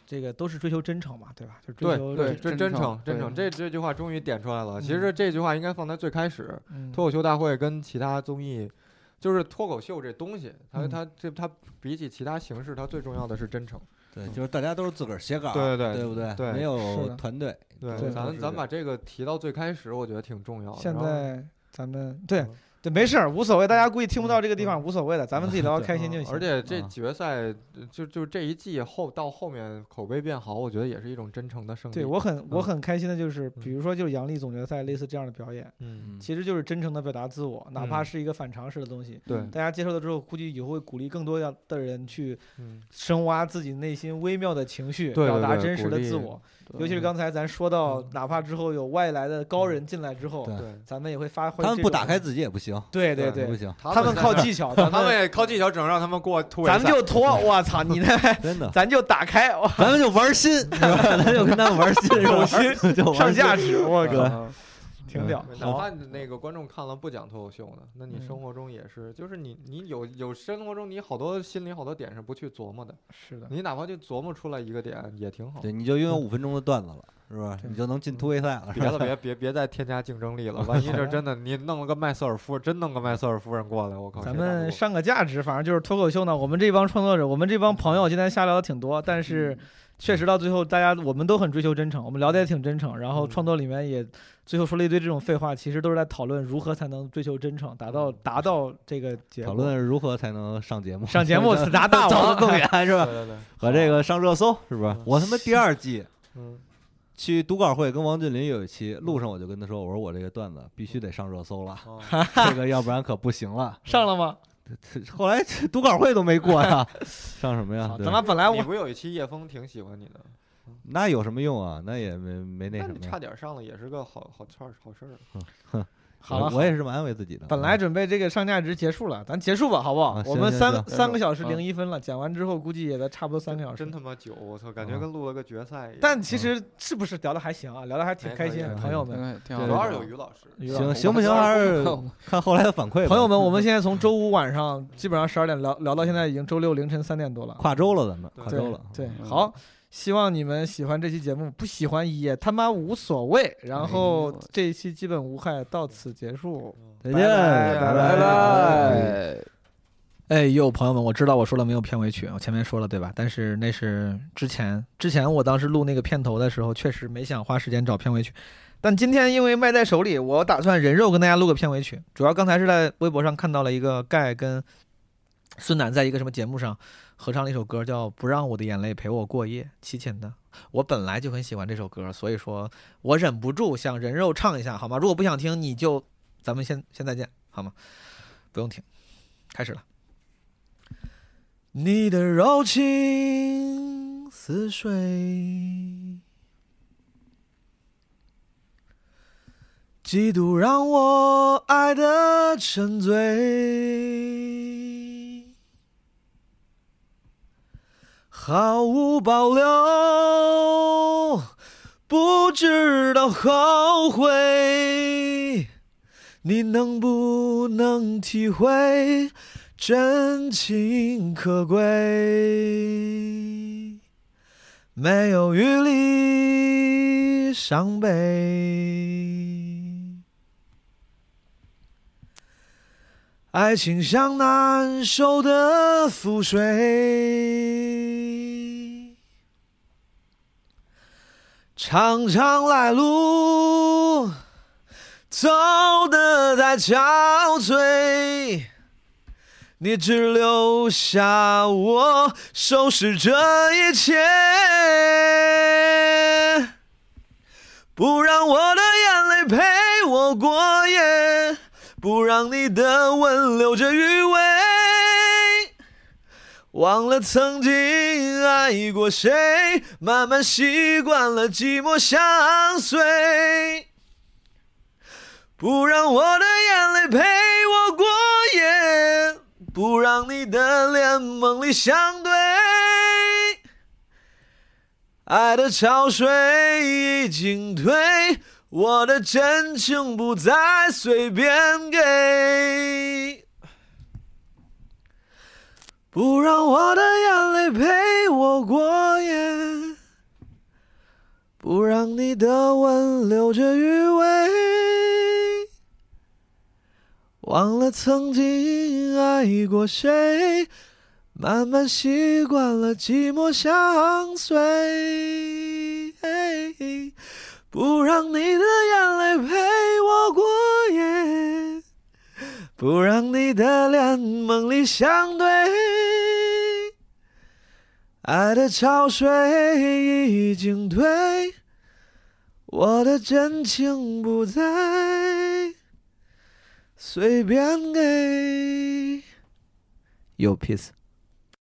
这个都是追求真诚嘛，对吧？就追求对对真真诚真诚，这这句话终于点出来了。其实这句话应该放在最开始。嗯、脱口秀大会跟其他综艺，就是脱口秀这东西，它它这它比起其他形式，它最重要的是真诚。对，就是大家都是自个儿写稿，对对对，对不对？对，没有团队。对，对咱咱把这个提到最开始，我觉得挺重要的。现在咱们对。对，没事无所谓，大家估计听不到这个地方，无所谓的，咱们自己聊开心就行。而且这决赛就就这一季后到后面口碑变好，我觉得也是一种真诚的胜利。对我很我很开心的就是，嗯、比如说就是杨笠总决赛类似这样的表演，嗯，其实就是真诚的表达自我，哪怕是一个反常识的东西，对、嗯、大家接受了之后，估计以后会鼓励更多的人去深挖自己内心微妙的情绪，嗯、表达真实的自我。尤其是刚才咱说到，哪怕之后有外来的高人进来之后，嗯、对咱们也会发挥。他们不打开自己也不行。对对对，不行，他们靠技巧，他们也靠技巧，只能让他们过突围赛。咱们就拖，我操，你那真的，咱就打开，咱们就玩心，咱就跟他们玩心，有心上价值，我哥，挺屌。哪怕那个观众看了不讲脱口秀呢，那你生活中也是，就是你你有有生活中你好多心里好多点是不去琢磨的，是的，你哪怕就琢磨出来一个点也挺好。对，你就拥有五分钟的段子了。是吧？你就能进突围赛了。别了，别别别再添加竞争力了。万一这真的，你弄了个麦瑟尔夫，真弄个麦瑟尔夫人过来，我靠！咱们上个价值，反正就是脱口秀呢。我们这帮创作者，我们这帮朋友，今天瞎聊的挺多，但是确实到最后大家我们都很追求真诚，我们聊得也挺真诚，然后创作里面也最后说了一堆这种废话，其实都是在讨论如何才能追求真诚，达到达到这个结果，讨论如何才能上节目，上节目拿大王更远是吧，对对对，和这个上热搜是不是，我他妈第二季嗯去读稿会跟王俊林有一期，路上我就跟他说，我说我这个段子必须得上热搜了、哦、这个要不然可不行了。上了吗？后来读稿会都没过呀，上什么呀？咱们本来我你不是有一期叶枫挺喜欢你的，那有什么用啊？那也没没那什么。差点上了也是个好好事好事儿。好了，我也是这么安慰自己的。本来准备这个上价值结束了，咱结束吧，好不好？啊、我们三三个小时零一分了、啊，讲完之后估计也得差不多三个小时。真他妈久，我操，感觉跟录了个决赛一样、嗯。但其实是不是聊的还行啊？聊的还挺开心的，哎、朋友们。主要是有于老师。行行不行？还是看后来的反馈。朋友们，我们现在从周五晚上基本上十二点聊聊到现在，已经周六凌晨三点多了，跨周了咱们，跨周了。对，对嗯、好。希望你们喜欢这期节目，不喜欢也他妈无所谓。然后这一期基本无害到此结束，再见，拜拜。哎呦，朋友们，我知道我说了没有片尾曲，我前面说了对吧？但是那是之前之前我当时录那个片头的时候，确实没想花时间找片尾曲。但今天因为卖在手里，我打算人肉跟大家录个片尾曲。主要刚才是在微博上看到了一个盖跟孙楠在一个什么节目上合唱了一首歌，叫《不让我的眼泪陪我过夜》，齐秦的。我本来就很喜欢这首歌，所以说我忍不住想人肉唱一下，好吗？如果不想听，你就咱们先先再见，好吗？不用听，开始了。你的柔情似水，几度让我爱得沉醉。毫无保留，不知道后悔，你能不能体会真情可贵？没有余力伤悲，爱情像难受的浮水，常常来路走得太憔悴，你只留下我收拾这一切，不让我的眼泪陪我过夜，不让你的吻留着余味，忘了曾经爱过谁，慢慢习惯了寂寞相随，不让我的眼泪陪我过夜，不让你的脸梦里相对，爱的潮水已经退，我的真情不再随便给，不让我的眼泪陪我过夜，不让你的吻留着余味，忘了曾经爱过谁，慢慢习惯了寂寞相随，不让你的眼泪陪我过夜，不让你的脸梦里相对，爱的潮水已经退，我的真情不再随便给。Yo, peace.